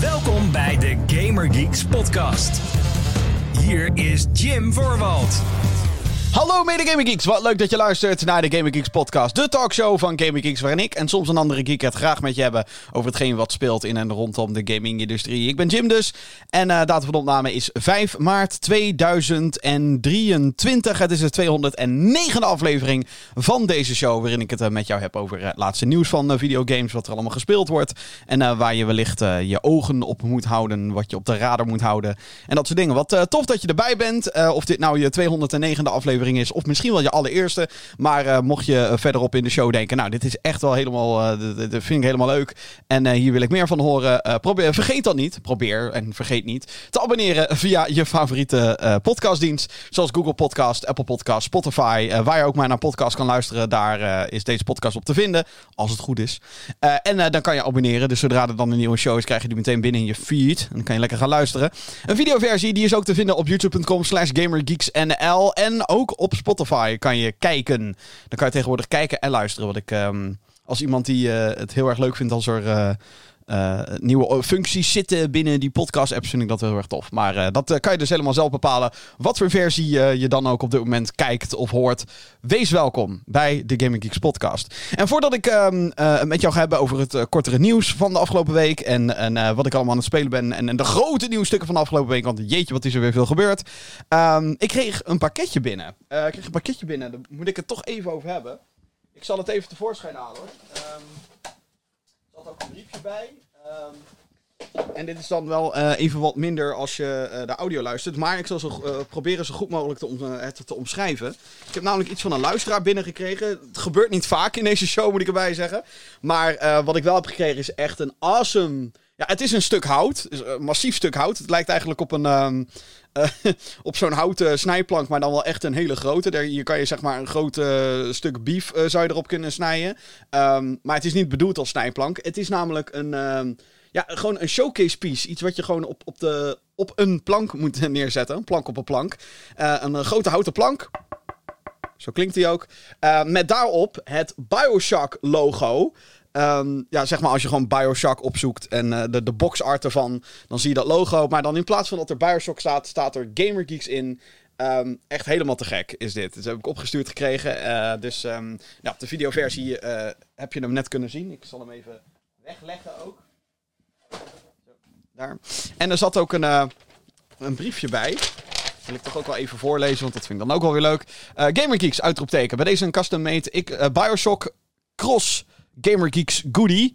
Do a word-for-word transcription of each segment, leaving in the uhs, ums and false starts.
Welkom bij de GamerGeeks podcast. Hier is Jim Voorwald. Hallo mede GamerGeeks, wat leuk dat je luistert naar de GamerGeeks podcast. De talkshow van GamerGeeks waarin ik en soms een andere geek het graag met je hebben over hetgeen wat speelt in en rondom de gamingindustrie. Ik ben Jim dus en uh, datum van opname is vijf maart tweeduizend drieëntwintig. Het is de tweehonderdnegende aflevering van deze show waarin ik het uh, met jou heb over uh, het laatste nieuws van uh, videogames, wat er allemaal gespeeld wordt. En uh, waar je wellicht uh, je ogen op moet houden, wat je op de radar moet houden en dat soort dingen. Wat uh, tof dat je erbij bent, uh, of dit nou je tweehonderdnegende aflevering is, of misschien wel je allereerste. Maar uh, mocht je verderop in de show denken, nou, dit is echt wel helemaal, uh, dit vind ik helemaal leuk. En uh, hier wil ik meer van horen. Uh, probeer, vergeet dat niet. Probeer en vergeet niet te abonneren via je favoriete uh, podcastdienst. Zoals Google Podcast, Apple Podcast, Spotify. Uh, waar je ook maar naar podcast kan luisteren, daar uh, is deze podcast op te vinden. Als het goed is. Uh, en uh, dan kan je abonneren. Dus zodra er dan een nieuwe show is, krijg je die meteen binnen in je feed. En dan kan je lekker gaan luisteren. Een videoversie, die is ook te vinden op youtube punt com slash gamergeeksnl. En ook Ook op Spotify kan je kijken. Dan kan je tegenwoordig kijken en luisteren. Wat ik um, als iemand die uh, het heel erg leuk vindt als er uh, uh, nieuwe functies zitten binnen die podcast-apps, vind ik dat heel erg tof. Maar uh, dat uh, kan je dus helemaal zelf bepalen. Wat voor versie uh, je dan ook op dit moment kijkt of hoort. Wees welkom bij de Gaming Geeks podcast. En voordat ik um, uh, met jou ga hebben over het uh, kortere nieuws van de afgelopen week. En, en uh, wat ik allemaal aan het spelen ben. En, en de grote nieuwsstukken van de afgelopen week. Want jeetje, wat is er weer veel gebeurd. Um, ik kreeg een pakketje binnen. Uh, ik kreeg een pakketje binnen. Daar moet ik het toch even over hebben. Ik zal het even tevoorschijn halen hoor. Um, er zat ook een briefje bij. Um, en dit is dan wel uh, even wat minder als je uh, de audio luistert. Maar ik zal zo, uh, proberen zo goed mogelijk te om, uh, het te omschrijven. Ik heb namelijk iets van een luisteraar binnengekregen. Het gebeurt niet vaak in deze show, moet ik erbij zeggen. Maar uh, wat ik wel heb gekregen is echt een awesome... Ja, het is een stuk hout. Een massief stuk hout. Het lijkt eigenlijk op een... Um... Uh, op zo'n houten snijplank, maar dan wel echt een hele grote. Daar, hier kan je zeg maar een groot uh, stuk beef uh, zou je erop kunnen snijden. Um, maar het is niet bedoeld als snijplank. Het is namelijk een, um, ja, gewoon een showcase piece. Iets wat je gewoon op, op, de, op een plank moet neerzetten. Een plank op een plank. Uh, een, een grote houten plank. Zo klinkt die ook. Uh, met daarop het BioShock logo. Um, ja, zeg maar als je gewoon BioShock opzoekt en uh, de, de boxart ervan, dan zie je dat logo. Maar dan in plaats van dat er BioShock staat, staat er GamerGeeks in. Um, echt helemaal te gek is dit. Dus heb ik opgestuurd gekregen. Uh, dus um, ja, op de videoversie uh, heb je hem net kunnen zien. Ik zal hem even wegleggen ook. Daar. En er zat ook een, uh, een briefje bij. Wil ik toch ook wel even voorlezen, want dat vind ik dan ook wel weer leuk. Uh, GamerGeeks, uitroepteken. Bij deze een custom-made ik, uh, BioShock Cross GamerGeeks Goodie.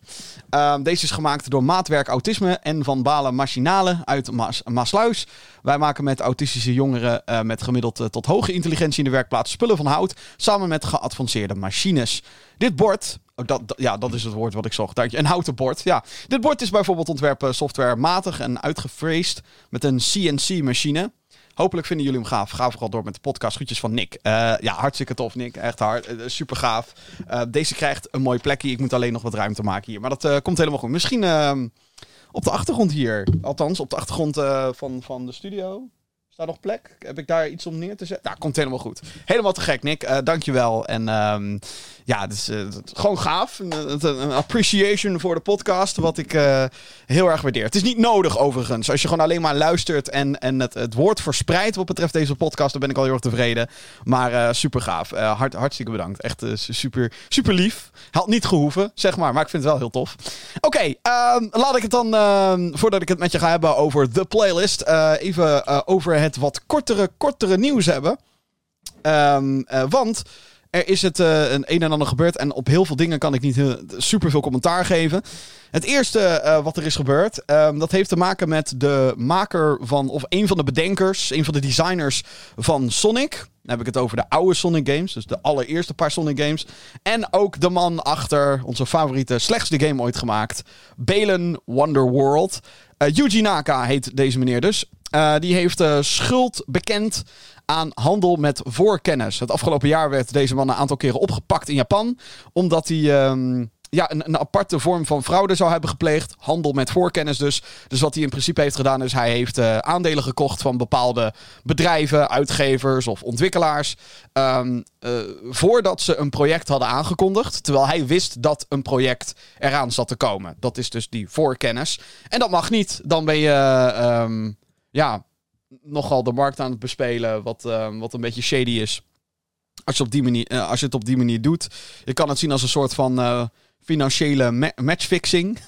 Uh, deze is gemaakt door Maatwerk Autisme en van Balen Machinalen uit Maas, Maasluis. Wij maken met autistische jongeren uh, met gemiddeld uh, tot hoge intelligentie in de werkplaats spullen van hout, samen met geadvanceerde machines. Dit bord... Oh, dat, dat, ja, dat is het woord wat ik zocht. Een houten bord, ja. Dit bord is bijvoorbeeld ontwerpen softwarematig en uitgefreesd met een C N C-machine. Hopelijk vinden jullie hem gaaf. Ga vooral door met de podcast. Groetjes van Nick. Uh, ja, hartstikke tof, Nick. Echt hard. Uh, super gaaf. Uh, deze krijgt een mooi plekje. Ik moet alleen nog wat ruimte maken hier. Maar dat uh, komt helemaal goed. Misschien uh, op de achtergrond hier. Althans, op de achtergrond uh, van, van de studio. Is daar nog plek? Heb ik daar iets om neer te zetten? Nou, komt helemaal goed. Helemaal te gek, Nick. Uh, dankjewel. En um, ja, dus, uh, gewoon gaaf. Een, een appreciation voor de podcast, wat ik uh, heel erg waardeer. Het is niet nodig, overigens. Als je gewoon alleen maar luistert en, en het, het woord verspreidt wat betreft deze podcast, dan ben ik al heel erg tevreden. Maar uh, super gaaf. Uh, hart, hartstikke bedankt. Echt uh, super, super lief. Had niet gehoeven, zeg maar. Maar ik vind het wel heel tof. Oké, okay, uh, laat ik het dan, uh, voordat ik het met je ga hebben over de playlist, uh, even uh, over het wat kortere, kortere nieuws hebben. Um, uh, want er is het uh, een, een en ander gebeurd. En op heel veel dingen kan ik niet heel, super veel commentaar geven. Het eerste uh, wat er is gebeurd, um, dat heeft te maken met de maker van, of een van de bedenkers, een van de designers van Sonic. Dan heb ik het over de oude Sonic games, dus de allereerste paar Sonic games. En ook de man achter onze favoriete, slechtste game ooit gemaakt, Balan Wonderworld. Uh, Yuji Naka heet deze meneer dus. Uh, die heeft uh, schuld bekend aan handel met voorkennis. Het afgelopen jaar werd deze man een aantal keren opgepakt in Japan. Omdat hij... Um, ja, een, een aparte vorm van fraude zou hebben gepleegd. Handel met voorkennis dus. Dus wat hij in principe heeft gedaan is hij heeft uh, aandelen gekocht van bepaalde bedrijven, uitgevers of ontwikkelaars. Um, uh, voordat ze een project hadden aangekondigd. Terwijl hij wist dat een project eraan zat te komen. Dat is dus die voorkennis. En dat mag niet. Dan ben je uh, um, ja, nogal de markt aan het bespelen wat, uh, wat een beetje shady is. Als je, op die manier, uh, als je het op die manier doet. Je kan het zien als een soort van uh, financiële ma- matchfixing.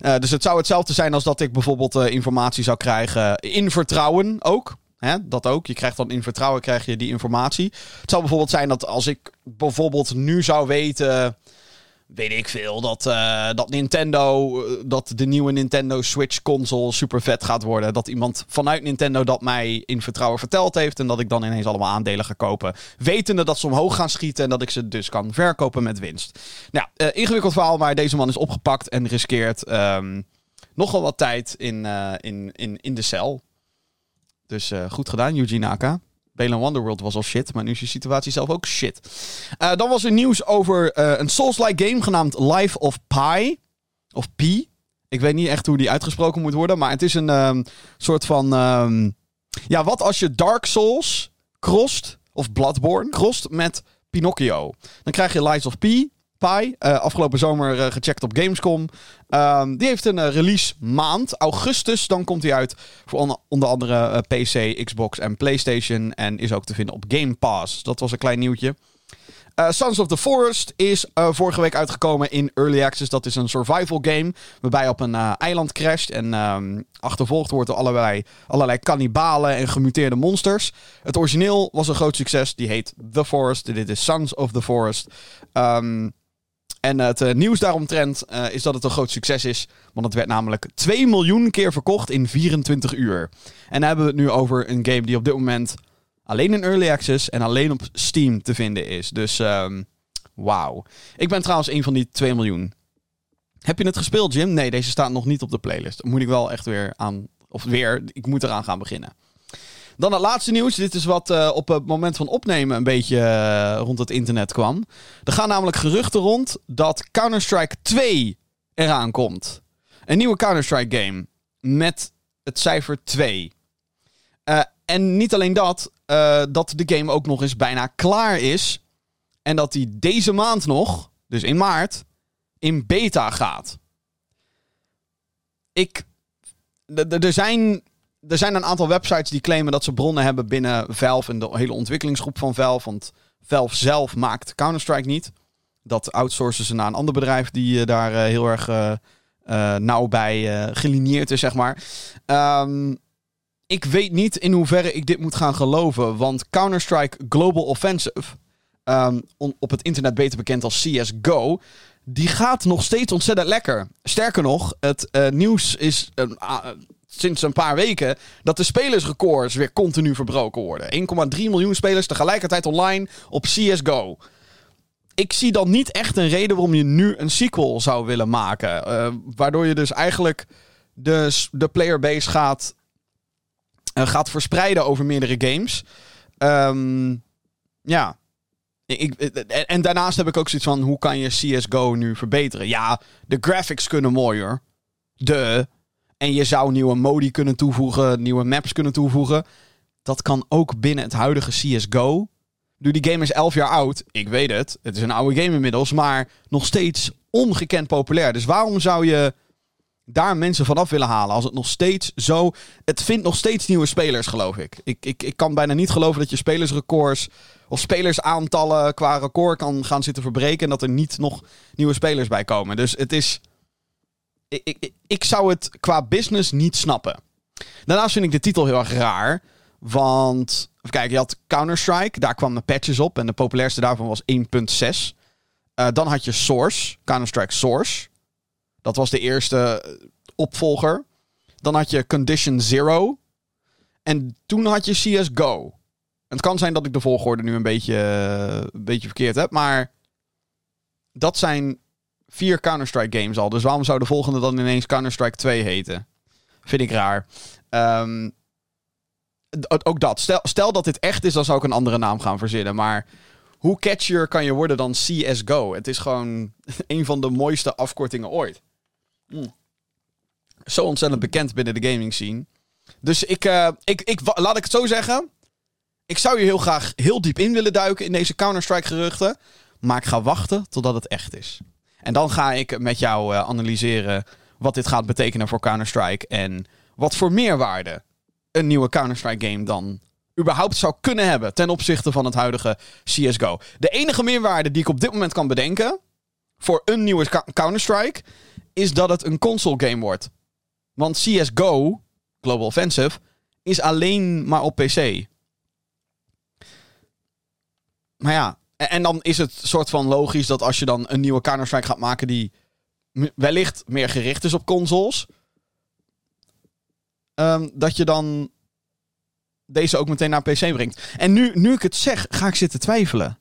uh, dus het zou hetzelfde zijn als dat ik bijvoorbeeld uh, informatie zou krijgen in vertrouwen ook. Hè, dat ook. Je krijgt dan in vertrouwen krijg je die informatie. Het zou bijvoorbeeld zijn dat als ik bijvoorbeeld nu zou weten, weet ik veel, dat, uh, dat Nintendo, dat de nieuwe Nintendo Switch console super vet gaat worden. Dat iemand vanuit Nintendo dat mij in vertrouwen verteld heeft en dat ik dan ineens allemaal aandelen ga kopen. Wetende dat ze omhoog gaan schieten en dat ik ze dus kan verkopen met winst. Nou, uh, ingewikkeld verhaal, maar deze man is opgepakt en riskeert um, nogal wat tijd in, uh, in, in, in de cel. Dus uh, goed gedaan, Yuji Naka. Balan Wonderworld was al shit, maar nu is je situatie zelf ook shit. Uh, dan was er nieuws over uh, een Souls-like game genaamd Life of Pi. Of Pi. Ik weet niet echt hoe die uitgesproken moet worden, maar het is een um, soort van Um, ja, wat als je Dark Souls crossed, of Bloodborne crossed met Pinocchio. Dan krijg je Life of Pi. Pi uh, afgelopen zomer uh, gecheckt op Gamescom. Um, die heeft een uh, release maand, augustus. Dan komt hij uit voor on- onder andere uh, P C, Xbox en PlayStation. En is ook te vinden op Game Pass. Dat was een klein nieuwtje. Uh, Sons of the Forest is uh, vorige week uitgekomen in Early Access. Dat is een survival game waarbij je op een uh, eiland crasht en um, achtervolgd wordt door allerlei, allerlei kannibalen en gemuteerde monsters. Het origineel was een groot succes. Die heet The Forest. Dit is Sons of the Forest. Um, En het uh, nieuws daaromtrent uh, is dat het een groot succes is. Want het werd namelijk twee miljoen keer verkocht in vierentwintig uur. En dan hebben we het nu over een game die op dit moment alleen in Early Access en alleen op Steam te vinden is. Dus um, wauw. Ik ben trouwens een van die twee miljoen. Heb je het gespeeld, Jim? Nee, deze staat nog niet op de playlist. Moet ik wel echt weer aan... Of weer, ik moet eraan gaan beginnen. Dan het laatste nieuws. Dit is wat uh, op het moment van opnemen een beetje uh, rond het internet kwam. Er gaan namelijk geruchten rond dat Counter-Strike twee eraan komt. Een nieuwe Counter-Strike game. Met het cijfer twee. Uh, en niet alleen dat. Uh, dat de game ook nog eens bijna klaar is. En dat die deze maand nog, dus in maart, in beta gaat. Ik... D- d- er zijn... Er zijn een aantal websites die claimen dat ze bronnen hebben binnen Valve en de hele ontwikkelingsgroep van Valve. Want Valve zelf maakt Counter-Strike niet. Dat outsourcen ze naar een ander bedrijf die daar uh, heel erg uh, uh, nauw bij uh, gelineerd is, zeg maar. Um, ik weet niet in hoeverre ik dit moet gaan geloven. Want Counter-Strike Global Offensive, um, on- op het internet beter bekend als C S G O... die gaat nog steeds ontzettend lekker. Sterker nog, het uh, nieuws is Uh, uh, sinds een paar weken, dat de spelersrecords weer continu verbroken worden. één komma drie miljoen spelers tegelijkertijd online op C S G O. Ik zie dan niet echt een reden waarom je nu een sequel zou willen maken. Uh, waardoor je dus eigenlijk de, de playerbase gaat, uh, gaat verspreiden over meerdere games. Um, ja. Ik, en, en daarnaast heb ik ook zoiets van, hoe kan je C S G O nu verbeteren? Ja, de graphics kunnen mooier. De... En je zou nieuwe modi kunnen toevoegen, nieuwe maps kunnen toevoegen. Dat kan ook binnen het huidige C S G O. Nu, die game is elf jaar oud. Ik weet het. Het is een oude game inmiddels. Maar nog steeds ongekend populair. Dus waarom zou je daar mensen vanaf willen halen? Als het nog steeds zo... Het vindt nog steeds nieuwe spelers, geloof ik. Ik, ik, ik kan bijna niet geloven dat je spelersrecords of spelersaantallen qua record kan gaan zitten verbreken. En dat er niet nog nieuwe spelers bij komen. Dus het is... Ik, ik, ik zou het qua business niet snappen. Daarnaast vind ik de titel heel erg raar. Want, kijk, je had Counter-Strike. Daar kwamen patches op. En de populairste daarvan was één punt zes. Uh, dan had je Source. Counter-Strike Source. Dat was de eerste opvolger. Dan had je Condition Zero. En toen had je C S G O. En het kan zijn dat ik de volgorde nu een beetje, een beetje verkeerd heb. Maar dat zijn vier Counter-Strike games al. Dus waarom zou de volgende dan ineens Counter-Strike twee heten? Vind ik raar. Um, d- ook dat. Stel, stel dat dit echt is, dan zou ik een andere naam gaan verzinnen. Maar hoe catchier kan je worden dan C S G O? Het is gewoon een van de mooiste afkortingen ooit. Mm. Zo ontzettend bekend binnen de gaming scene. Dus ik, uh, ik, ik, laat ik het zo zeggen. Ik zou je heel graag heel diep in willen duiken in deze Counter-Strike geruchten. Maar ik ga wachten totdat het echt is. En dan ga ik met jou uh, analyseren wat dit gaat betekenen voor Counter-Strike. En wat voor meerwaarde een nieuwe Counter-Strike game dan überhaupt zou kunnen hebben ten opzichte van het huidige C S G O. De enige meerwaarde die ik op dit moment kan bedenken voor een nieuwe ca- Counter-Strike is dat het een console game wordt. Want C S G O, Global Offensive, is alleen maar op P C. Maar ja, en dan is het soort van logisch dat als je dan een nieuwe Counter-Strike gaat maken die wellicht meer gericht is op consoles, um, dat je dan deze ook meteen naar P C brengt. En nu, nu ik het zeg, ga ik zitten twijfelen.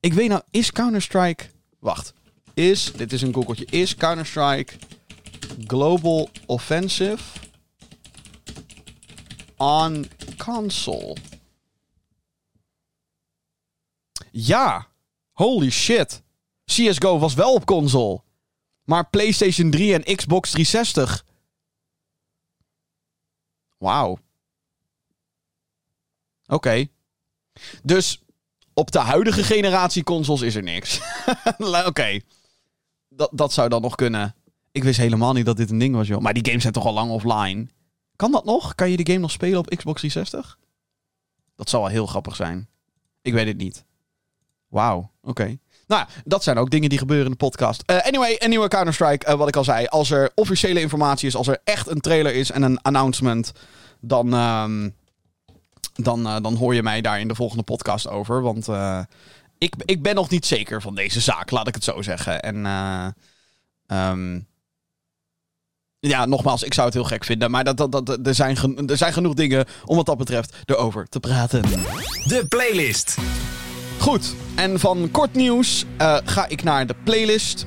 Ik weet nou, is Counter-Strike... Wacht. Is, dit is een googeltje. Is Counter-Strike Global Offensive on console? Ja. Holy shit. C S G O was wel op console. Maar PlayStation drie en Xbox driehonderdzestig. Wauw. Oké. Okay. Dus op de huidige generatie consoles is er niks. Oké. Okay. Dat, dat zou dan nog kunnen. Ik wist helemaal niet dat dit een ding was, joh. Maar die games zijn toch al lang offline. Kan dat nog? Kan je die game nog spelen op Xbox driehonderdzestig? Dat zou wel heel grappig zijn. Ik weet het niet. Wauw. Oké. Okay. Nou, dat zijn ook dingen die gebeuren in de podcast. Uh, anyway, een nieuwe Counter-Strike. Uh, wat ik al zei. Als er officiële informatie is, als er echt een trailer is en een announcement, dan... Um... Dan, uh, dan hoor je mij daar in de volgende podcast over. Want uh, ik, ik ben nog niet zeker van deze zaak, laat ik het zo zeggen. En uh, um, ja, nogmaals, ik zou het heel gek vinden. Maar dat, dat, dat, er, zijn gen- er zijn genoeg dingen om wat dat betreft erover te praten. De playlist. Goed, en van kort nieuws uh, ga ik naar de playlist.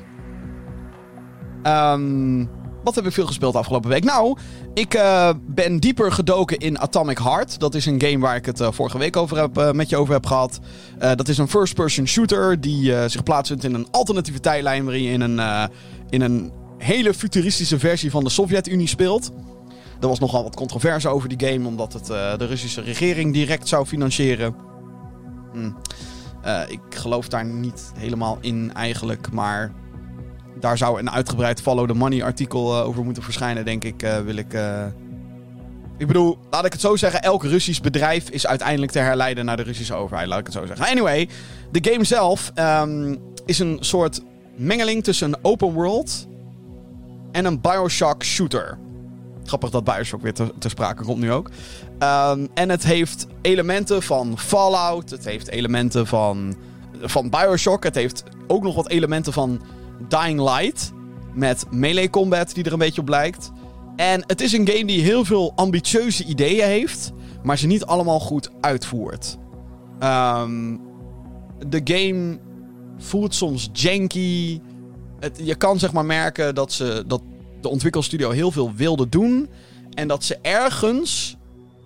Um, wat heb ik veel gespeeld afgelopen week? Nou... Ik uh, ben dieper gedoken in Atomic Heart. Dat is een game waar ik het uh, vorige week over heb, uh, met je over heb gehad. Uh, dat is een first-person shooter die uh, zich plaatsvindt in een alternatieve tijdlijn, waarin je in een, uh, in een hele futuristische versie van de Sovjet-Unie speelt. Er was nogal wat controverse over die game, omdat het uh, de Russische regering direct zou financieren. Hm. Uh, ik geloof daar niet helemaal in eigenlijk, maar... Daar zou een uitgebreid Follow the Money artikel uh, over moeten verschijnen, denk ik. Uh, wil ik, uh... ik bedoel, laat ik het zo zeggen. Elk Russisch bedrijf is uiteindelijk te herleiden naar de Russische overheid. Laat ik het zo zeggen. Anyway, de game zelf um, is een soort mengeling tussen een open world en een BioShock shooter. Grappig dat BioShock weer te, te sprake komt nu ook. Um, en het heeft elementen van Fallout. Het heeft elementen van, van BioShock. Het heeft ook nog wat elementen van Dying Light, met melee combat die er een beetje op lijkt. En het is een game die heel veel ambitieuze ideeën heeft, maar ze niet allemaal goed uitvoert. Um, de game voelt soms janky. Het, je kan zeg maar merken dat, ze, dat de ontwikkelstudio heel veel wilde doen en dat ze ergens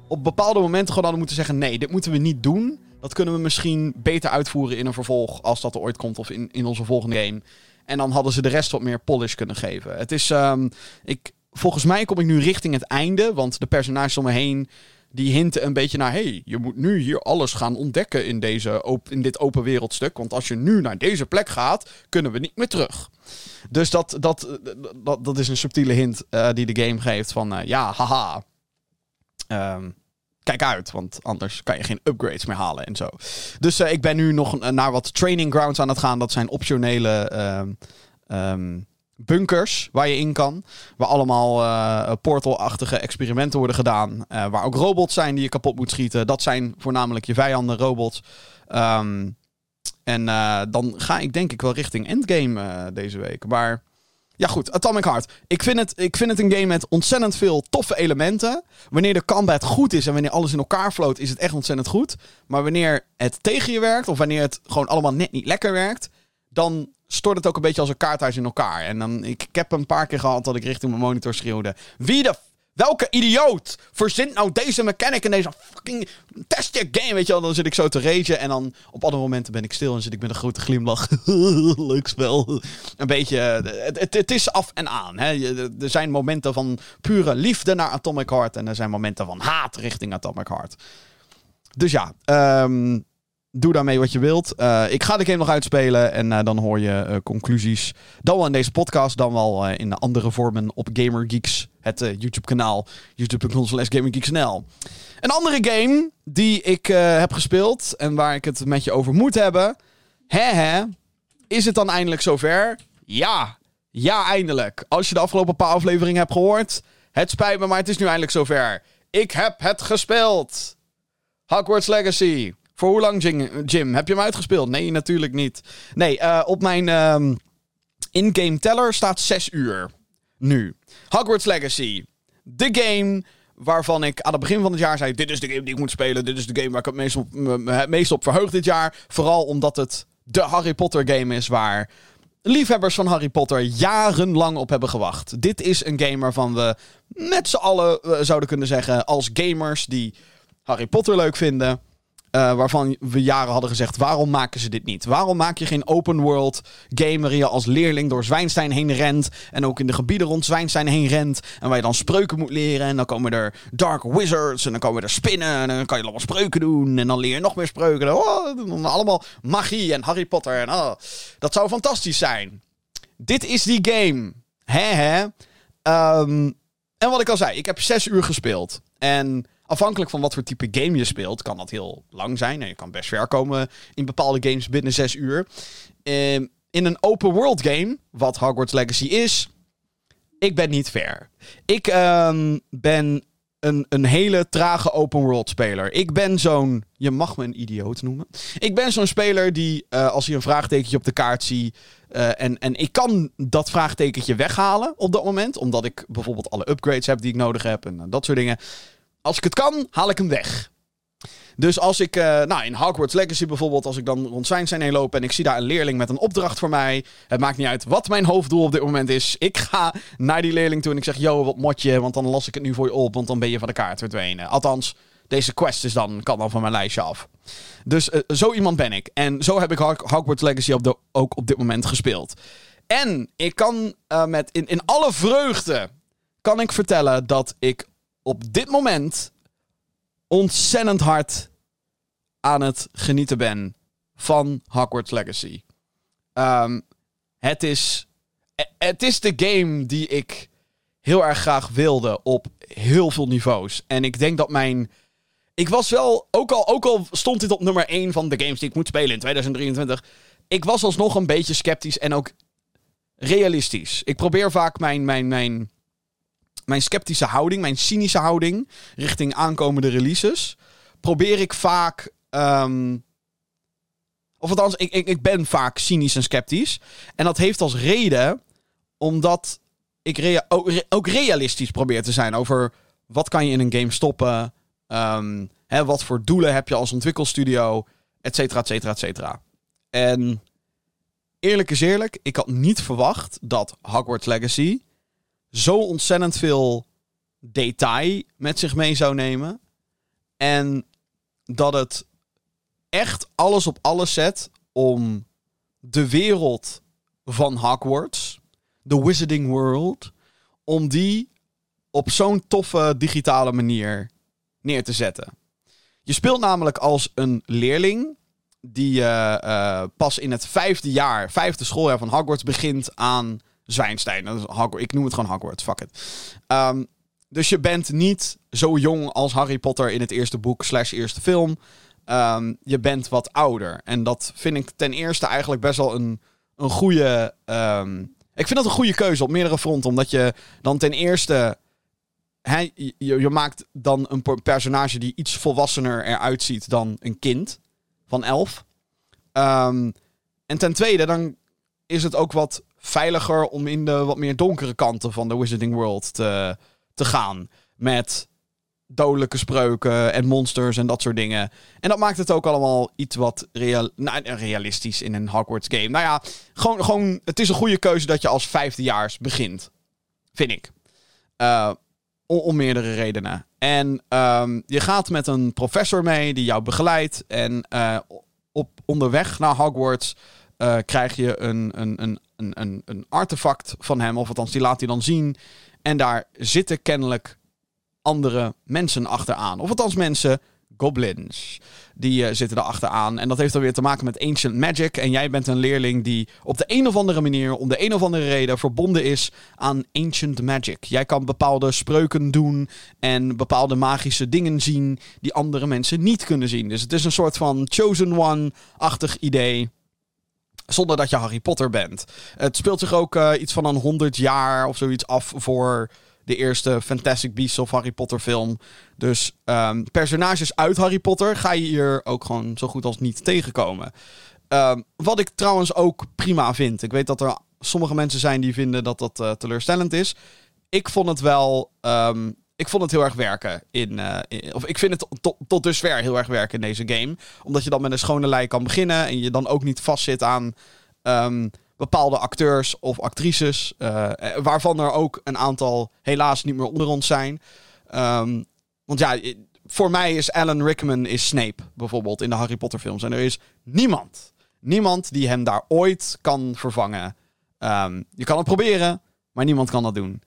op bepaalde momenten gewoon hadden moeten zeggen: nee, dit moeten we niet doen. Dat kunnen we misschien beter uitvoeren in een vervolg, als dat er ooit komt, of in, in onze volgende game. En dan hadden ze de rest wat meer polish kunnen geven. Het is, um, ik, volgens mij kom ik nu richting het einde. Want de personages om me heen, die hinten een beetje naar... hey, je moet nu hier alles gaan ontdekken in, deze op, in dit open wereldstuk. Want als je nu naar deze plek gaat, kunnen we niet meer terug. Dus dat, dat, dat, dat is een subtiele hint uh, die de game geeft van... Uh, ja, haha. Um, kijk uit, want anders kan je geen upgrades meer halen en zo. Dus uh, ik ben nu nog uh, naar wat training grounds aan het gaan. Dat zijn optionele uh, um, bunkers waar je in kan. Waar allemaal uh, portal-achtige experimenten worden gedaan. Uh, waar ook robots zijn die je kapot moet schieten. Dat zijn voornamelijk je vijanden, robots. Um, en uh, dan ga ik denk ik wel richting endgame uh, deze week. Maar... ja goed, Atomic Heart. Ik vind, het, ik vind het een game met ontzettend veel toffe elementen. Wanneer de combat goed is en wanneer alles in elkaar floot, is het echt ontzettend goed. Maar wanneer het tegen je werkt, of wanneer het gewoon allemaal net niet lekker werkt, dan stort het ook een beetje als een kaarthuis in elkaar. En dan, ik, ik heb een paar keer gehad dat ik richting mijn monitor schreeuwde: Wie de, Welke idioot verzint nou deze mechanic in deze fucking testje game? Weet je wel, dan zit ik zo te ragen. En dan op andere momenten ben ik stil en zit ik met een grote glimlach. Leuk spel. Een beetje, het, het, het is af en aan. Hè. Er zijn momenten van pure liefde naar Atomic Heart. En er zijn momenten van haat richting Atomic Heart. Dus ja, um, doe daarmee wat je wilt. Uh, ik ga de game nog uitspelen en uh, dan hoor je uh, conclusies. Dan wel in deze podcast, dan wel uh, in andere vormen op GamerGeeks. Het uh, YouTube-kanaal, youtube dot com slash gamergeeksnl. Een andere game die ik uh, heb gespeeld en waar ik het met je over moet hebben. Hè hè, is het dan eindelijk zover? Ja, ja eindelijk. Als je de afgelopen paar afleveringen hebt gehoord, het spijt me, maar het is nu eindelijk zover. Ik heb het gespeeld. Hogwarts Legacy. Voor hoe lang, Jim? Heb je hem uitgespeeld? Nee, natuurlijk niet. Nee, uh, op mijn um, in-game teller staat zes uur. Nu. Hogwarts Legacy. De game waarvan ik aan het begin van het jaar zei, dit is de game die ik moet spelen. Dit is de game waar ik het meest op, me, het meest op verheugd dit jaar. Vooral omdat het de Harry Potter game is waar liefhebbers van Harry Potter jarenlang op hebben gewacht. Dit is een game waarvan we met z'n allen uh, zouden kunnen zeggen, als gamers die Harry Potter leuk vinden, uh, waarvan we jaren hadden gezegd, waarom maken ze dit niet? Waarom maak je geen open world game waarin je als leerling door Zweinstein heen rent en ook in de gebieden rond Zweinstein heen rent en waar je dan spreuken moet leren en dan komen er dark wizards en dan komen er spinnen en dan kan je allemaal spreuken doen en dan leer je nog meer spreuken. En oh, allemaal magie en Harry Potter en oh, dat zou fantastisch zijn. Dit is die game. Hè hè. Um, en wat ik al zei, ik heb zes uur gespeeld en afhankelijk van wat voor type game je speelt, kan dat heel lang zijn. En je kan best ver komen in bepaalde games binnen zes uur. Uh, in een open world game, wat Hogwarts Legacy is, ik ben niet ver. Ik um, ben een, een hele trage open world speler. Ik ben zo'n, je mag me een idioot noemen. Ik ben zo'n speler die, uh, als hij een vraagtekentje op de kaart ziet, Uh, en, en ik kan dat vraagtekentje weghalen op dat moment, omdat ik bijvoorbeeld alle upgrades heb die ik nodig heb en uh, dat soort dingen. Als ik het kan, haal ik hem weg. Dus als ik, uh, nou in Hogwarts Legacy bijvoorbeeld, als ik dan rond Zweinstein heen loop en ik zie daar een leerling met een opdracht voor mij. Het maakt niet uit wat mijn hoofddoel op dit moment is. Ik ga naar die leerling toe en ik zeg, yo, wat motje, want dan las ik het nu voor je op, want dan ben je van de kaart verdwenen. Althans, deze quest is dan, kan dan van mijn lijstje af. Dus uh, zo iemand ben ik. En zo heb ik Hogwarts Legacy op de, ook op dit moment gespeeld. En ik kan uh, met, in, in alle vreugde, kan ik vertellen dat ik op dit moment ontzettend hard aan het genieten ben van Hogwarts Legacy. Um, het is, het is de game die ik heel erg graag wilde op heel veel niveaus. En ik denk dat mijn... Ik was wel, ook al, ook al stond dit op nummer één van de games die ik moet spelen in tweeduizend drieëntwintig... ik was alsnog een beetje sceptisch en ook realistisch. Ik probeer vaak mijn... mijn, mijn Mijn sceptische houding, mijn cynische houding richting aankomende releases, probeer ik vaak... Um, of althans, ik, ik, ik ben vaak cynisch en sceptisch. En dat heeft als reden omdat ik rea- ook, re- ook realistisch probeer te zijn over wat kan je in een game stoppen, um, hè, wat voor doelen heb je als ontwikkelstudio, et cetera, et cetera, et cetera. En eerlijk is eerlijk, ik had niet verwacht dat Hogwarts Legacy zo ontzettend veel detail met zich mee zou nemen. En dat het echt alles op alles zet om de wereld van Hogwarts, de Wizarding World, om die op zo'n toffe digitale manier neer te zetten. Je speelt namelijk als een leerling die uh, uh, pas in het vijfde jaar, vijfde schooljaar van Hogwarts begint aan Zweinstein. Ik noem het gewoon Hogwarts. Fuck it. Um, dus je bent niet zo jong als Harry Potter in het eerste boek slash eerste film. Um, je bent wat ouder. En dat vind ik ten eerste eigenlijk best wel een, een goede... Um, ik vind dat een goede keuze op meerdere fronten. Omdat je dan ten eerste... He, je, je maakt dan een personage die iets volwassener eruit ziet dan een kind van elf. Um, en ten tweede, dan is het ook wat veiliger om in de wat meer donkere kanten van de Wizarding World te, te gaan. Met dodelijke spreuken en monsters en dat soort dingen. En dat maakt het ook allemaal iets wat real, nou, realistisch in een Hogwarts game. Nou ja, gewoon, gewoon, het is een goede keuze dat je als vijfdejaars begint. Vind ik. Uh, Om meerdere redenen. En um, je gaat met een professor mee die jou begeleidt. En uh, op onderweg naar Hogwarts uh, krijg je een, een, een, een, een artefact van hem. Of althans, die laat hij dan zien. En daar zitten kennelijk andere mensen achteraan. Of althans mensen, goblins. Die uh, zitten er achteraan. En dat heeft dan weer te maken met Ancient Magic. En jij bent een leerling die op de een of andere manier, om de een of andere reden, verbonden is aan Ancient Magic. Jij kan bepaalde spreuken doen en bepaalde magische dingen zien die andere mensen niet kunnen zien. Dus het is een soort van Chosen One-achtig idee. Zonder dat je Harry Potter bent. Het speelt zich ook uh, iets van een honderd jaar of zoiets af voor de eerste Fantastic Beasts of Harry Potter film. Dus um, personages uit Harry Potter ga je hier ook gewoon zo goed als niet tegenkomen. Um, wat ik trouwens ook prima vind. Ik weet dat er sommige mensen zijn die vinden dat dat uh, teleurstellend is. Ik vond het wel... Um, ik vond het heel erg werken. In, uh, in, of ik vind het tot, tot dusver heel erg werken in deze game. Omdat je dan met een schone lei kan beginnen. En je dan ook niet vastzit aan... Um, bepaalde acteurs of actrices, uh, waarvan er ook een aantal helaas niet meer onder ons zijn. Um, want ja, voor mij is Alan Rickman is Snape, bijvoorbeeld, in de Harry Potter films. En er is niemand, niemand die hem daar ooit kan vervangen. Um, je kan het proberen, maar niemand kan dat doen.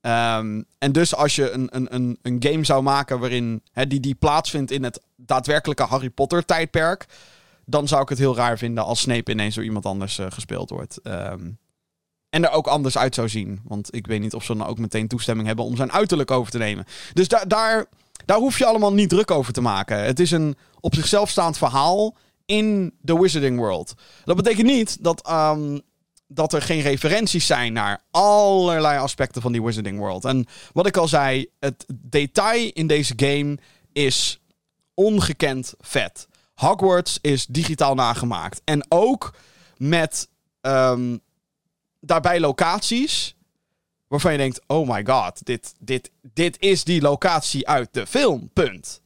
Um, en dus als je een, een, een, een game zou maken waarin he, die, die plaatsvindt in het daadwerkelijke Harry Potter tijdperk, dan zou ik het heel raar vinden als Snape ineens door iemand anders uh, gespeeld wordt. Um, en er ook anders uit zou zien. Want ik weet niet of ze dan ook meteen toestemming hebben om zijn uiterlijk over te nemen. Dus da- daar, daar hoef je allemaal niet druk over te maken. Het is een op zichzelf staand verhaal in The Wizarding World. Dat betekent niet dat, um, dat er geen referenties zijn naar allerlei aspecten van die Wizarding World. En wat ik al zei, het detail in deze game is ongekend vet. Hogwarts is digitaal nagemaakt. En ook met um, daarbij locaties waarvan je denkt, oh my god, dit, dit, dit is die locatie uit de film, punt.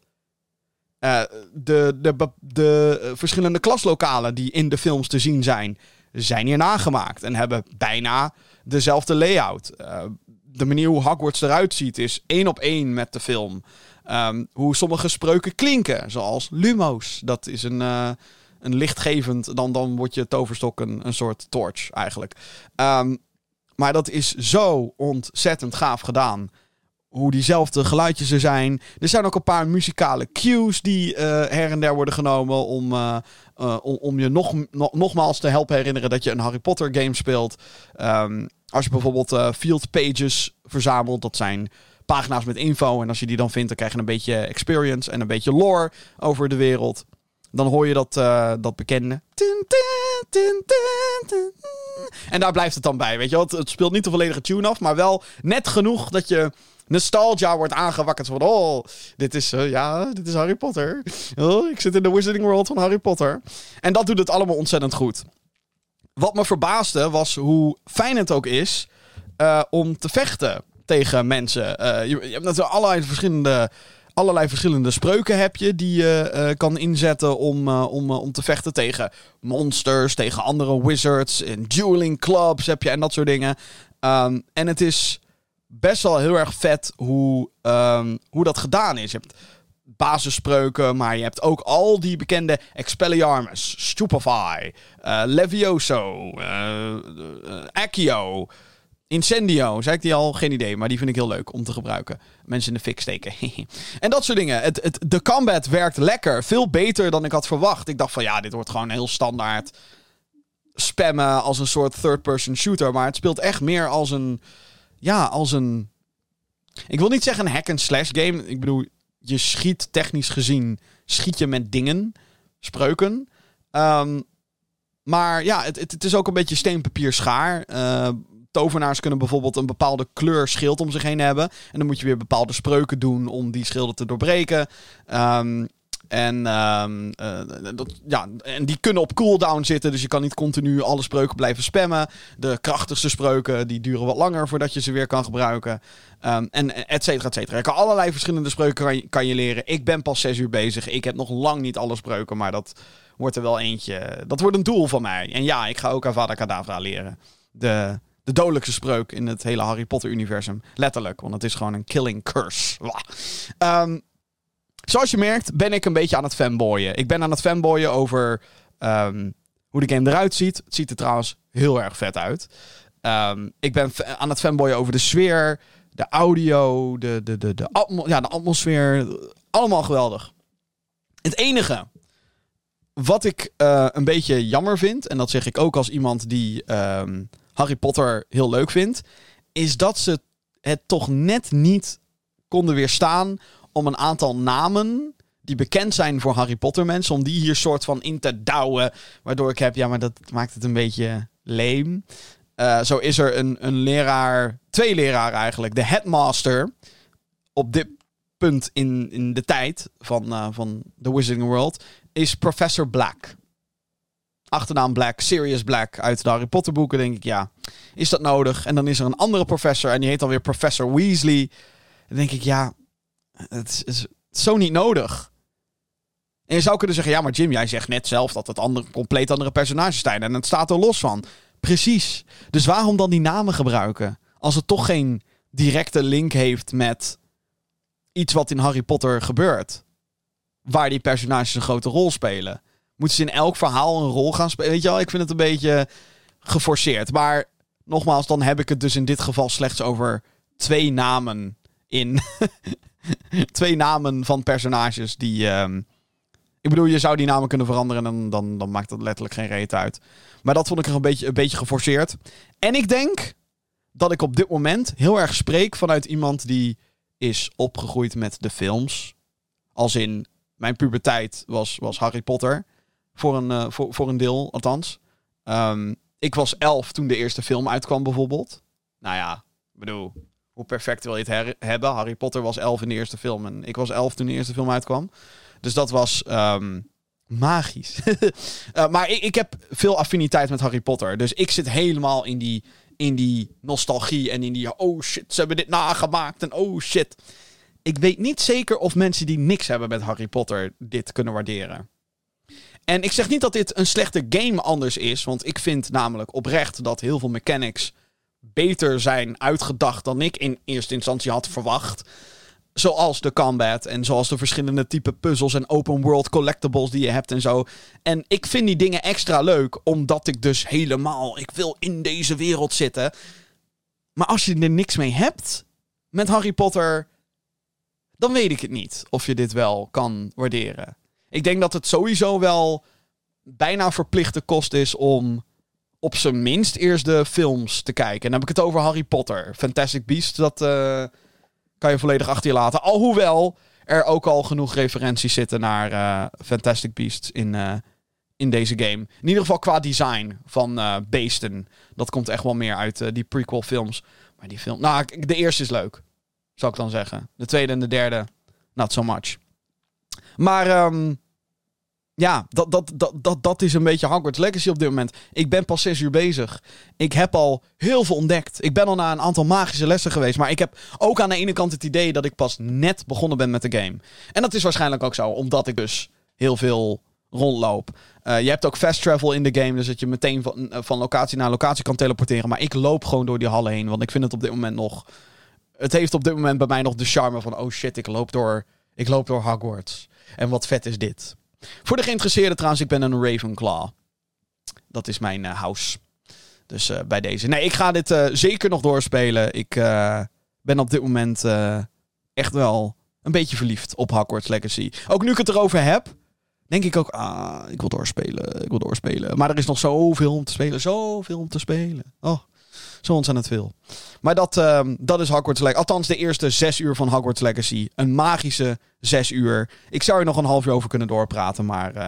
Uh, de, de, de, de verschillende klaslokalen die in de films te zien zijn, zijn hier nagemaakt en hebben bijna dezelfde layout. Uh, de manier hoe Hogwarts eruit ziet is één op één met de film. Um, hoe sommige spreuken klinken, zoals Lumos. Dat is een, uh, een lichtgevend... Dan, dan wordt je toverstok een, een soort torch, eigenlijk. Um, maar dat is zo ontzettend gaaf gedaan. Hoe diezelfde geluidjes er zijn. Er zijn ook een paar muzikale cues die uh, her en der worden genomen... om, uh, uh, om, om je nog, no, nogmaals te helpen herinneren dat je een Harry Potter game speelt. Um, als je bijvoorbeeld uh, field pages verzamelt, dat zijn... pagina's met info. En als je die dan vindt, dan krijg je een beetje experience en een beetje lore over de wereld. Dan hoor je dat, uh, dat bekende. En daar blijft het dan bij. Weet je wel? Het, het speelt niet de volledige tune af, maar wel net genoeg dat je nostalgia wordt aangewakkerd. Van, oh, dit is, uh, ja, dit is Harry Potter. Oh, ik zit in de Wizarding World van Harry Potter. En dat doet het allemaal ontzettend goed. Wat me verbaasde was hoe fijn het ook is uh, om te vechten. Tegen mensen. Uh, je, je hebt natuurlijk allerlei verschillende, allerlei verschillende spreuken heb je die je uh, kan inzetten om, uh, om, uh, om te vechten tegen monsters, tegen andere wizards, in dueling clubs heb je en dat soort dingen. Um, en het is best wel heel erg vet hoe, um, hoe dat gedaan is. Je hebt basisspreuken, maar je hebt ook al die bekende Expelliarmus, Stupefy, uh, Levioso, uh, Accio. Incendio, zei ik die al? Geen idee, maar die vind ik heel leuk om te gebruiken. Mensen in de fik steken. En dat soort dingen. Het, het, de combat werkt lekker. Veel beter dan ik had verwacht. Ik dacht van ja, dit wordt gewoon heel standaard spammen als een soort third-person shooter. Maar het speelt echt meer als een... Ja, als een... Ik wil niet zeggen een hack-and-slash game. Ik bedoel, je schiet technisch gezien. Schiet je met dingen. Spreuken. Um, maar ja, het, het, het is ook een beetje steen, papier, schaar. Uh, Tovenaars kunnen bijvoorbeeld een bepaalde kleur schild om zich heen hebben. En dan moet je weer bepaalde spreuken doen om die schilden te doorbreken. Um, en, um, uh, dat, ja, en die kunnen op cooldown zitten. Dus je kan niet continu alle spreuken blijven spammen. De krachtigste spreuken die duren wat langer voordat je ze weer kan gebruiken. Um, en et cetera, et cetera. Je kan allerlei verschillende spreuken kan je, kan je leren. Ik ben pas zes uur bezig. Ik heb nog lang niet alle spreuken. Maar dat wordt er wel eentje. Dat wordt een doel van mij. En ja, ik ga ook Avada Kedavra leren. De... de dodelijkste spreuk in het hele Harry Potter-universum. Letterlijk, want het is gewoon een killing curse. Um, zoals je merkt ben ik een beetje aan het fanboyen. Ik ben aan het fanboyen over um, hoe de game eruit ziet. Het ziet er trouwens heel erg vet uit. Um, ik ben fa- aan het fanboyen over de sfeer, de audio, de, de, de, de, atmo- ja, de atmosfeer. Allemaal geweldig. Het enige wat ik uh, een beetje jammer vind, en dat zeg ik ook als iemand die um, Harry Potter heel leuk vindt, is dat ze het toch net niet konden weerstaan om een aantal namen die bekend zijn voor Harry Potter mensen, om die hier soort van in te douwen. Waardoor ik heb, ja, maar dat maakt het een beetje leem. Uh, zo is er een, een leraar, twee leraren eigenlijk, de headmaster, op dit punt in, in de tijd van, uh, van The Wizarding World, is Professor Black. Achternaam Black, Sirius Black uit de Harry Potter boeken, denk ik, ja. Is dat nodig? En dan is er een andere professor en die heet alweer Professor Weasley. En dan denk ik, ja, het is, is zo niet nodig. En je zou kunnen zeggen, ja, maar Jim, jij zegt net zelf dat het andere, compleet andere personages zijn en het staat er los van. Precies. Dus waarom dan die namen gebruiken? Als het toch geen directe link heeft met iets wat in Harry Potter gebeurt. Waar die personages een grote rol spelen. Moeten ze in elk verhaal een rol gaan spelen? Weet je wel, ik vind het een beetje geforceerd. Maar nogmaals, dan heb ik het dus in dit geval slechts over twee namen in. twee namen van personages die... Um... Ik bedoel, je zou die namen kunnen veranderen en dan, dan, dan maakt dat letterlijk geen reet uit. Maar dat vond ik er een beetje, een beetje geforceerd. En ik denk dat ik op dit moment heel erg spreek vanuit iemand die is opgegroeid met de films. Als in, mijn puberteit was, was Harry Potter. Voor een, uh, voor, voor een deel, althans. Um, ik was elf toen de eerste film uitkwam, bijvoorbeeld. Nou ja, ik bedoel, hoe perfect wil je het her- hebben? Harry Potter was elf in de eerste film en ik was elf toen de eerste film uitkwam. Dus dat was um, magisch. uh, maar ik, ik heb veel affiniteit met Harry Potter. Dus ik zit helemaal in die, in die nostalgie en in die... Oh shit, ze hebben dit nagemaakt en oh shit. Ik weet niet zeker of mensen die niks hebben met Harry Potter dit kunnen waarderen. En ik zeg niet dat dit een slechte game anders is. Want ik vind namelijk oprecht dat heel veel mechanics beter zijn uitgedacht dan ik in eerste instantie had verwacht. Zoals de combat en zoals de verschillende type puzzels en open world collectibles die je hebt en zo. En ik vind die dingen extra leuk, omdat ik dus helemaal... Ik wil in deze wereld zitten. Maar als je er niks mee hebt met Harry Potter, dan weet ik het niet of je dit wel kan waarderen. Ik denk dat het sowieso wel bijna verplichte kost is om op zijn minst eerst de films te kijken. En dan heb ik het over Harry Potter. Fantastic Beasts, dat... Uh... kan je volledig achter je laten. Alhoewel er ook al genoeg referenties zitten naar uh, Fantastic Beasts in, uh, in deze game. In ieder geval qua design van uh, beesten. Dat komt echt wel meer uit uh, die prequel films. Maar die film... Nou, de eerste is leuk. Zou ik dan zeggen. De tweede en de derde, not so much. Maar um, ja, dat, dat, dat, dat, dat is een beetje Hogwarts Legacy op dit moment. Ik ben pas zes uur bezig. Ik heb al heel veel ontdekt. Ik ben al naar een aantal magische lessen geweest. Maar ik heb ook aan de ene kant het idee dat ik pas net begonnen ben met de game. En dat is waarschijnlijk ook zo, omdat ik dus heel veel rondloop. Uh, je hebt ook fast travel in de game, dus dat je meteen van, uh, van locatie naar locatie kan teleporteren. Maar ik loop gewoon door die hallen heen, want ik vind het op dit moment nog... Het heeft op dit moment bij mij nog de charme van... Oh shit, ik loop door, ik loop door Hogwarts. En wat vet is dit. Voor de geïnteresseerden trouwens, ik ben een Ravenclaw. Dat is mijn uh, house. Dus uh, bij deze. Nee, ik ga dit uh, zeker nog doorspelen. Ik uh, ben op dit moment uh, echt wel een beetje verliefd op Hogwarts Legacy. Ook nu ik het erover heb, denk ik ook... Ah, ik wil doorspelen, ik wil doorspelen. Maar er is nog zoveel om te spelen, zoveel om te spelen. Oh, zo ontzettend veel. Maar dat, uh, dat is Hogwarts Legacy. Althans, de eerste zes uur van Hogwarts Legacy. Een magische zes uur. Ik zou er nog een half uur over kunnen doorpraten, maar uh,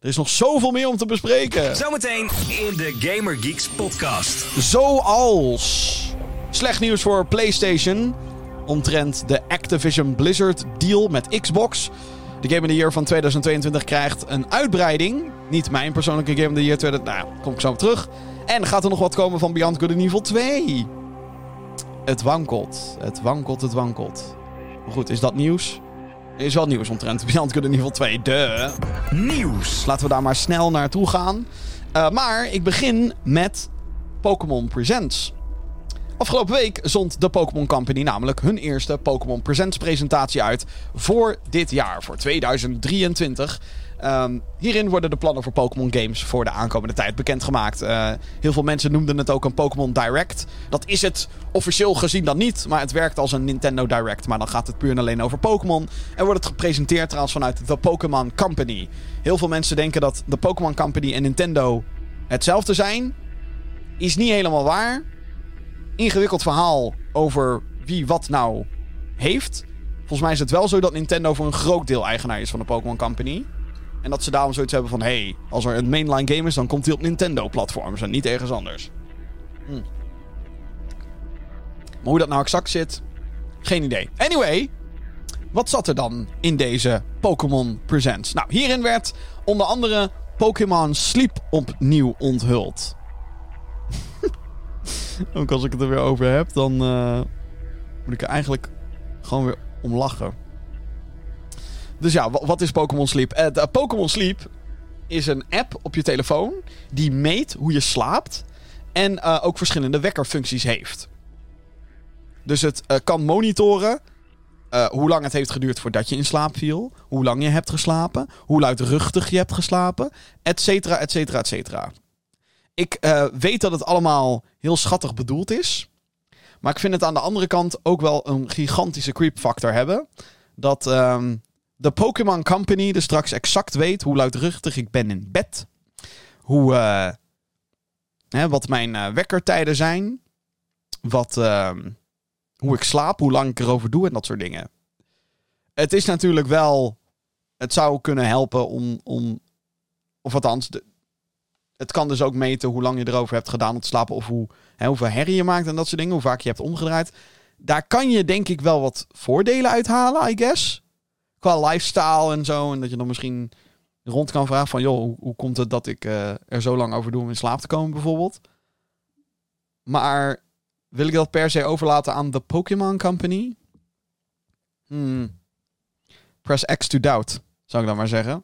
er is nog zoveel meer om te bespreken. Zometeen in de GamerGeeks podcast. Zoals slecht nieuws voor PlayStation omtrent de Activision Blizzard deal met Xbox. De Game of the Year van tweeduizend tweeëntwintig krijgt een uitbreiding. Niet mijn persoonlijke Game of the Year. Tweede... Nou, kom ik zo op terug. En gaat er nog wat komen van Beyond Good and Evil twee? Het wankelt. Het wankelt, het wankelt. Maar goed, is dat nieuws? Er is wel nieuws omtrent Beyond Good and Evil twee. De nieuws. Laten we daar maar snel naartoe gaan. Uh, maar ik begin met Pokémon Presents. Afgelopen week zond de Pokémon Company namelijk hun eerste Pokémon Presents presentatie uit voor dit jaar, voor tweeduizend drieëntwintig. Um, hierin worden de plannen voor Pokémon games voor de aankomende tijd bekendgemaakt. Uh, heel veel mensen noemden het ook een Pokémon Direct. Dat is het officieel gezien dan niet, maar het werkt als een Nintendo Direct. Maar dan gaat het puur en alleen over Pokémon. En wordt het gepresenteerd trouwens vanuit de Pokémon Company. Heel veel mensen denken dat de Pokémon Company en Nintendo hetzelfde zijn. Is niet helemaal waar. Ingewikkeld verhaal over wie wat nou heeft. Volgens mij is het wel zo dat Nintendo voor een groot deel eigenaar is van de Pokémon Company. En dat ze daarom zoiets hebben van, hé, hey, als er een mainline game is, dan komt die op Nintendo-platforms en niet ergens anders. Hm. Maar hoe dat nou exact zit, geen idee. Anyway, wat zat er dan in deze Pokémon Presents? Nou, hierin werd onder andere Pokémon Sleep opnieuw onthuld. Ook als ik het er weer over heb, dan uh, moet ik er eigenlijk gewoon weer om lachen. Dus ja, wat is Pokémon Sleep? Uh, Pokémon Sleep is een app op je telefoon die meet hoe je slaapt en uh, ook verschillende wekkerfuncties heeft. Dus het uh, kan monitoren uh, hoe lang het heeft geduurd voordat je in slaap viel, hoe lang je hebt geslapen, hoe luidruchtig je hebt geslapen, et cetera, et cetera, et cetera. Ik uh, weet dat het allemaal heel schattig bedoeld is, maar ik vind het aan de andere kant ook wel een gigantische creepfactor hebben. Dat Uh, De Pokémon Company dus straks exact weet hoe luidruchtig ik ben in bed. Hoe, uh, hè, wat mijn uh, wekkertijden zijn. Wat, uh, hoe ik slaap, hoe lang ik erover doe en dat soort dingen. Het is natuurlijk wel, het zou kunnen helpen om, om of althans, de, het kan dus ook meten hoe lang je erover hebt gedaan om te slapen. Of hoe, hè, hoeveel herrie je maakt en dat soort dingen. Hoe vaak je hebt omgedraaid. Daar kan je denk ik wel wat voordelen uithalen, I guess. Qua lifestyle en zo. En dat je dan misschien rond kan vragen van, joh, hoe, hoe komt het dat ik uh, er zo lang over doe om in slaap te komen bijvoorbeeld. Maar wil ik dat per se overlaten aan de Pokémon Company? Hmm. Press X to doubt, zou ik dan maar zeggen.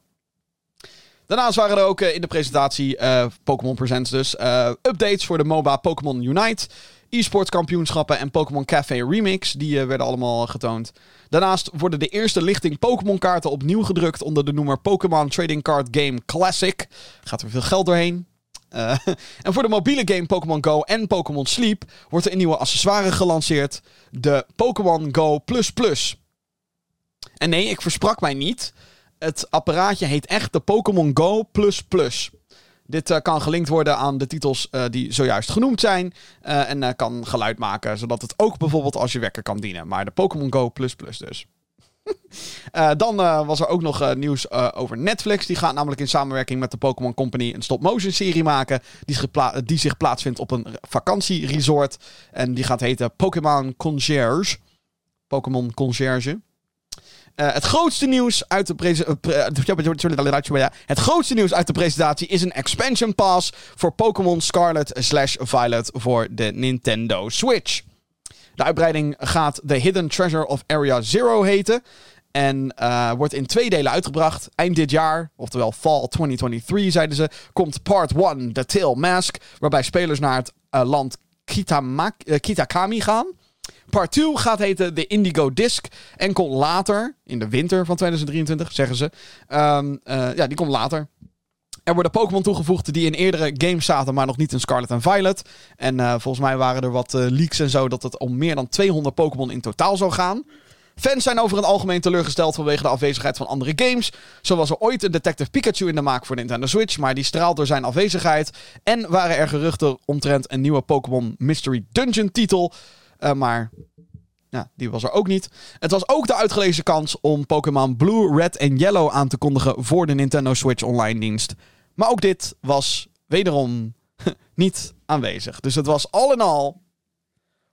Daarnaast waren er ook uh, in de presentatie uh, Pokémon Presents dus. Uh, updates voor de MOBA Pokémon Unite, e-sports kampioenschappen en Pokémon Café Remix. Die uh, werden allemaal getoond. Daarnaast worden de eerste lichting Pokémon kaarten opnieuw gedrukt onder de noemer Pokémon Trading Card Game Classic. Gaat er veel geld doorheen. Uh, en voor de mobiele game Pokémon Go en Pokémon Sleep wordt er een nieuwe accessoire gelanceerd. De Pokémon Go plus plus. En nee, ik versprak mij niet. Het apparaatje heet echt de Pokémon Go plus plus. Dit uh, kan gelinkt worden aan de titels uh, die zojuist genoemd zijn. Uh, en uh, kan geluid maken, zodat het ook bijvoorbeeld als je wekker kan dienen. Maar de Pokémon Go plus plus dus. uh, dan uh, was er ook nog uh, nieuws uh, over Netflix. Die gaat namelijk in samenwerking met de Pokémon Company een stop-motion serie maken. Die, gepla- die zich plaatsvindt op een vakantieresort. En die gaat heten Pokémon Concierge. Pokémon Concierge. Uh, het grootste nieuws uit de prese- pre- Het grootste nieuws uit de presentatie is een expansion pass voor Pokémon Scarlet slash Violet voor de Nintendo Switch. De uitbreiding gaat The Hidden Treasure of Area Zero heten. En uh, wordt in twee delen uitgebracht. Eind dit jaar, oftewel fall twintig drieëntwintig, zeiden ze, komt part one, The Tail Mask, waarbij spelers naar het uh, land Kitama- uh, Kitakami gaan. Part two gaat heten de Indigo Disc. En komt later, in de winter van tweeduizend drieëntwintig, zeggen ze. Um, uh, ja, die komt later. Er worden Pokémon toegevoegd die in eerdere games zaten, maar nog niet in Scarlet en Violet. En uh, volgens mij waren er wat uh, leaks en zo dat het om meer dan tweehonderd Pokémon in totaal zou gaan. Fans zijn over het algemeen teleurgesteld vanwege de afwezigheid van andere games. Zo was er ooit een Detective Pikachu in de maak voor Nintendo Switch, maar die straalt door zijn afwezigheid. En waren er geruchten omtrent een nieuwe Pokémon Mystery Dungeon titel. Uh, maar ja, die was er ook niet. Het was ook de uitgelezen kans om Pokémon Blue, Red en Yellow aan te kondigen voor de Nintendo Switch Online dienst. Maar ook dit was wederom niet aanwezig. Dus het was al in al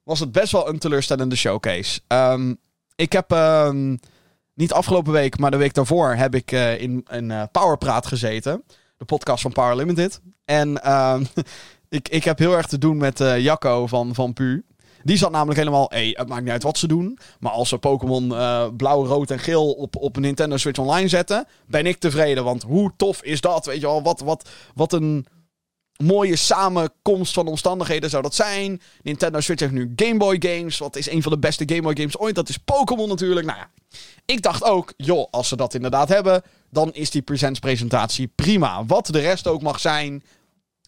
was het best wel een teleurstellende showcase. Um, ik heb um, niet afgelopen week, maar de week daarvoor heb ik uh, in, in uh, Powerpraat gezeten. De podcast van Power Limited. En um, ik, ik heb heel erg te doen met uh, Jacco van, van Pu. Die zat namelijk helemaal, hey, het maakt niet uit wat ze doen. Maar als ze Pokémon uh, blauw, rood en geel op, op Nintendo Switch Online zetten, ben ik tevreden. Want hoe tof is dat? Weet je wel, wat, wat, wat een mooie samenkomst van omstandigheden zou dat zijn. Nintendo Switch heeft nu Game Boy games. Wat is een van de beste Game Boy games ooit? Dat is Pokémon natuurlijk. Nou ja, ik dacht ook, joh, als ze dat inderdaad hebben, dan is die Presents presentatie prima. Wat de rest ook mag zijn,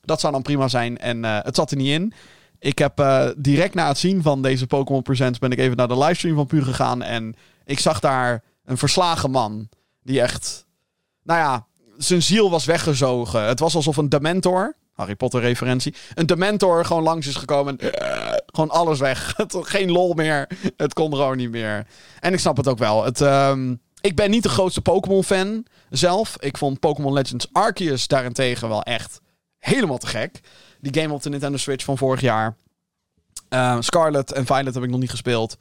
dat zou dan prima zijn. En uh, het zat er niet in. Ik heb uh, direct na het zien van deze Pokémon Presents ben ik even naar de livestream van Puur gegaan. En ik zag daar een verslagen man die echt, nou ja, zijn ziel was weggezogen. Het was alsof een Dementor, Harry Potter referentie, een Dementor gewoon langs is gekomen. En, uh, gewoon alles weg. Geen lol meer. Het kon gewoon niet meer. En ik snap het ook wel. Het, um, ik ben niet de grootste Pokémon fan zelf. Ik vond Pokémon Legends Arceus daarentegen wel echt helemaal te gek. Die game op de Nintendo Switch van vorig jaar. Uh, Scarlet en Violet heb ik nog niet gespeeld.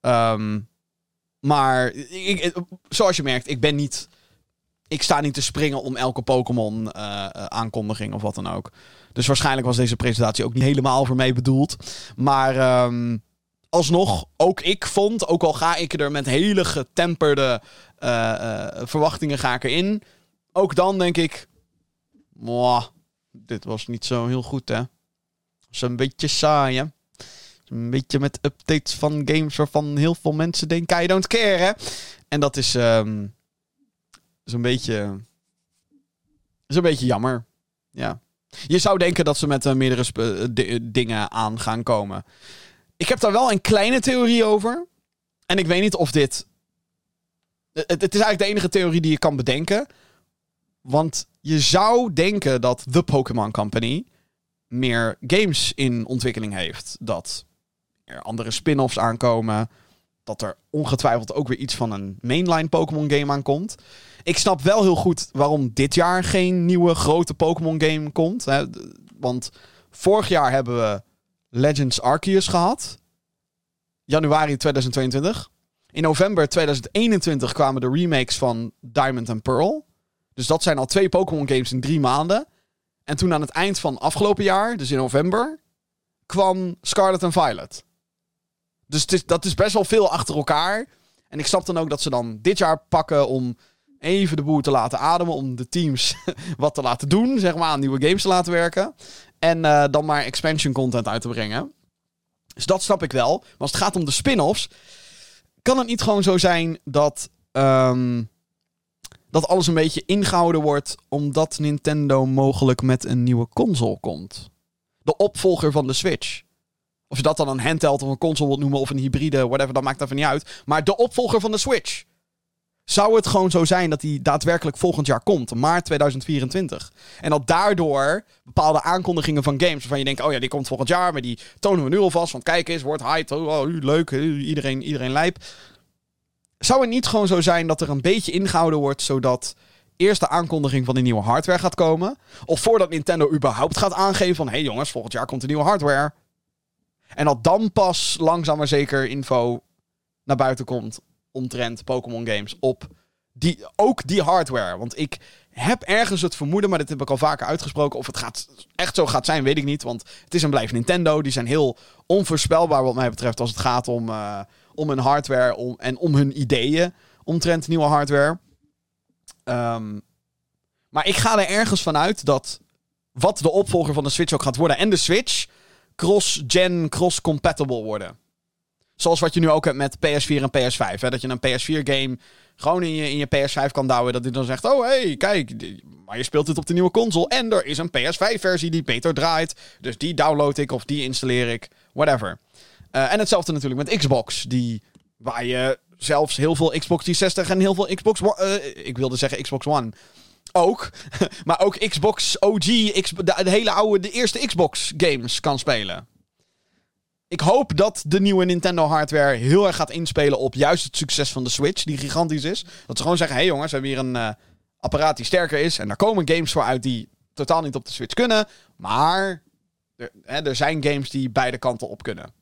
Um, maar ik, ik, zoals je merkt, ik ben niet... Ik sta niet te springen om elke Pokémon uh, aankondiging of wat dan ook. Dus waarschijnlijk was deze presentatie ook niet helemaal voor mij bedoeld. Maar um, alsnog, ook ik vond, ook al ga ik er met hele getemperde uh, uh, verwachtingen ga ik erin. Ook dan denk ik, mwah, dit was niet zo heel goed, hè. Dat is een beetje saai, hè. Een beetje met updates van games waarvan heel veel mensen denken, I don't care, hè. En dat is... Um, is een beetje... is een beetje jammer. Ja. Je zou denken dat ze met uh, meerdere sp- d- dingen aan gaan komen. Ik heb daar wel een kleine theorie over. En ik weet niet of dit... Het, het is eigenlijk de enige theorie die je kan bedenken. Want je zou denken dat de Pokémon Company meer games in ontwikkeling heeft. Dat er andere spin-offs aankomen. Dat er ongetwijfeld ook weer iets van een mainline Pokémon game aankomt. Ik snap wel heel goed waarom dit jaar geen nieuwe grote Pokémon game komt. Hè? Want vorig jaar hebben we Legends Arceus gehad. Januari tweeduizend tweeëntwintig. In november tweeduizend eenentwintig kwamen de remakes van Diamond en Pearl. Dus dat zijn al twee Pokémon games in drie maanden. En toen aan het eind van afgelopen jaar, dus in november, kwam Scarlet en Violet. Dus het is, dat is best wel veel achter elkaar. En ik snap dan ook dat ze dan dit jaar pakken om even de boer te laten ademen. Om de teams wat te laten doen. Zeg maar, aan nieuwe games te laten werken. En uh, dan maar expansion content uit te brengen. Dus dat snap ik wel. Maar als het gaat om de spin-offs, kan het niet gewoon zo zijn dat... Um, dat alles een beetje ingehouden wordt, omdat Nintendo mogelijk met een nieuwe console komt. De opvolger van de Switch. Of je dat dan een handheld of een console wilt noemen, of een hybride, whatever, dat maakt even niet uit. Maar de opvolger van de Switch. Zou het gewoon zo zijn dat die daadwerkelijk volgend jaar komt, maart tweeduizend vierentwintig. En dat daardoor bepaalde aankondigingen van games, waarvan je denkt, oh ja, die komt volgend jaar, maar die tonen we nu alvast, want kijk eens, wordt hyped, oh, oh, leuk, iedereen, iedereen lijp. Zou het niet gewoon zo zijn dat er een beetje ingehouden wordt, zodat eerst de aankondiging van die nieuwe hardware gaat komen? Of voordat Nintendo überhaupt gaat aangeven van, hé hey jongens, volgend jaar komt de nieuwe hardware. En dat dan pas langzaam maar zeker info naar buiten komt omtrent Pokémon games op die, ook die hardware. Want ik heb ergens het vermoeden, maar dit heb ik al vaker uitgesproken. Of het gaat, echt zo gaat zijn, weet ik niet. Want het is en blijft Nintendo. Die zijn heel onvoorspelbaar wat mij betreft als het gaat om... Uh, om hun hardware om, en om hun ideeën omtrent nieuwe hardware. Um, maar ik ga er ergens vanuit dat wat de opvolger van de Switch ook gaat worden en de Switch cross-gen, cross-compatible worden. Zoals wat je nu ook hebt met P S vier en P S vijf. Hè? Dat je een P S vier game gewoon in je, in je P S vijf kan douwen. Dat dit dan zegt, oh hé, hey, kijk, maar je speelt dit op de nieuwe console. En er is een P S vijf versie die beter draait. Dus die download ik of die installeer ik. Whatever. Uh, en hetzelfde natuurlijk met Xbox, die, waar je zelfs heel veel Xbox driehonderdzestig en heel veel Xbox One... Uh, ik wilde zeggen Xbox One. Ook. Maar ook Xbox O G, de, de hele oude, de eerste Xbox games kan spelen. Ik hoop dat de nieuwe Nintendo hardware heel erg gaat inspelen op juist het succes van de Switch, die gigantisch is. Dat ze gewoon zeggen, hé hey jongens, we hebben hier een uh, apparaat die sterker is. En daar komen games voor uit die totaal niet op de Switch kunnen. Maar er, hè, er zijn games die beide kanten op kunnen.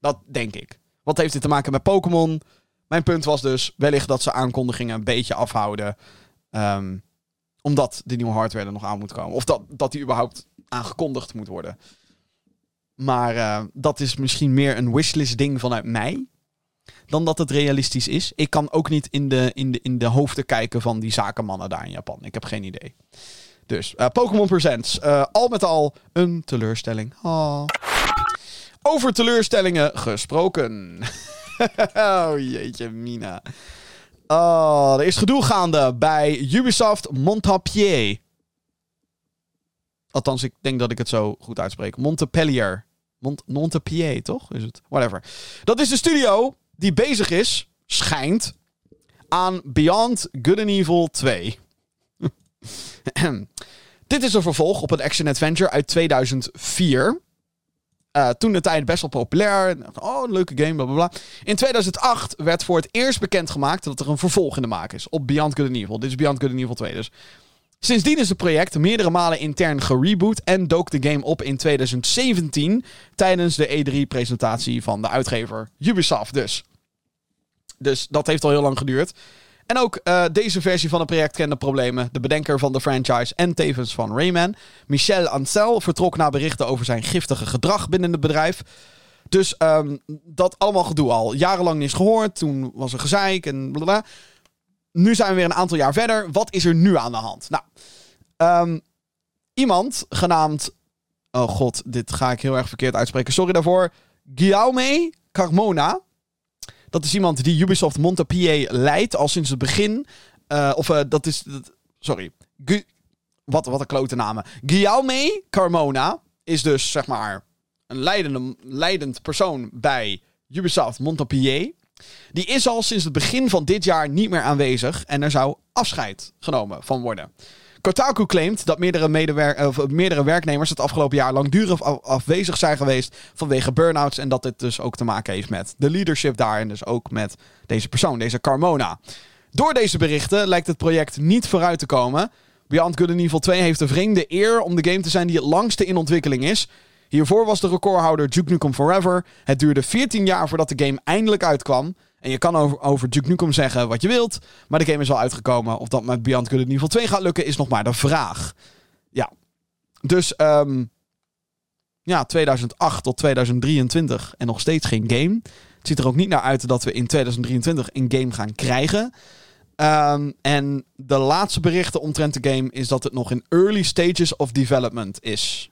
Dat denk ik. Wat heeft dit te maken met Pokémon? Mijn punt was dus wellicht dat ze aankondigingen een beetje afhouden. Um, omdat de nieuwe hardware er nog aan moet komen. Of dat, dat die überhaupt aangekondigd moet worden. Maar uh, dat is misschien meer een wishlist ding vanuit mij. Dan dat het realistisch is. Ik kan ook niet in de, in de, in de hoofden kijken van die zakenmannen daar in Japan. Ik heb geen idee. Dus uh, Pokémon Presents. Uh, al met al een teleurstelling. Oh. Over teleurstellingen gesproken. Oh jeetje mina. Oh, er is gedoe gaande bij Ubisoft Montpellier. Althans, ik denk dat ik het zo goed uitspreek. Montpellier. Mont- Montpellier, toch? Is het? Whatever. Dat is de studio die bezig is, schijnt, aan Beyond Good and Evil twee. Dit is een vervolg op een action-adventure uit tweeduizend vier. Uh, toen de tijd best wel populair. Oh, een leuke game, blablabla. In tweeduizend acht werd voor het eerst bekendgemaakt dat er een vervolg in de maak is op Beyond Good and Evil. Dit is Beyond Good and Evil twee dus. Sindsdien is het project meerdere malen intern gereboot en dook de game op in tweeduizend zeventien tijdens de E drie presentatie van de uitgever Ubisoft dus. Dus dat heeft al heel lang geduurd. En ook uh, deze versie van het project kende problemen. De bedenker van de franchise en tevens van Rayman, Michel Ancel, vertrok na berichten over zijn giftige gedrag binnen het bedrijf. Dus um, dat allemaal gedoe al. Jarenlang niets gehoord, toen was er gezeik en blablabla. Nu zijn we weer een aantal jaar verder. Wat is er nu aan de hand? Nou, um, iemand genaamd... Oh god, dit ga ik heel erg verkeerd uitspreken. Sorry daarvoor. Guillaume Carmona. Dat is iemand die Ubisoft Montpellier leidt al sinds het begin. Uh, of uh, dat is... Dat, sorry. Gu- wat, wat een klote namen. Guillaume Carmona is dus, zeg maar, een leidende, leidend persoon bij Ubisoft Montpellier. Die is al sinds het begin van dit jaar niet meer aanwezig en er zou afscheid genomen van worden. Kotaku claimt dat meerdere, medewer- of meerdere werknemers het afgelopen jaar langdurig af- afwezig zijn geweest vanwege burn-outs en dat dit dus ook te maken heeft met de leadership daar en dus ook met deze persoon, deze Carmona. Door deze berichten lijkt het project niet vooruit te komen. Beyond Good and Evil twee heeft de vreemde eer om de game te zijn die het langste in ontwikkeling is. Hiervoor was de recordhouder Duke Nukem Forever. Het duurde veertien jaar voordat de game eindelijk uitkwam. En je kan over, over Duke Nukem zeggen wat je wilt, maar de game is al uitgekomen. Of dat met Beyond Good and Evil twee gaat lukken, is nog maar de vraag. Ja. Dus, um, ja, tweeduizend acht tot tweeduizend drieëntwintig en nog steeds geen game. Het ziet er ook niet naar uit dat we in tweeduizend drieëntwintig een game gaan krijgen. Um, en de laatste berichten omtrent de game is dat het nog in early stages of development is.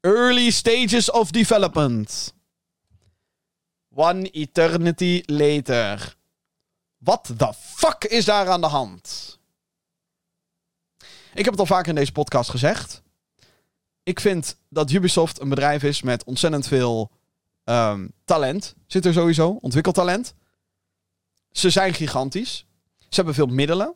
Early stages of development. One eternity later. What the fuck is daar aan de hand? Ik heb het al vaker in deze podcast gezegd. Ik vind dat Ubisoft een bedrijf is met ontzettend veel um, talent. Zit er sowieso, ontwikkeltalent. Ze zijn gigantisch. Ze hebben veel middelen.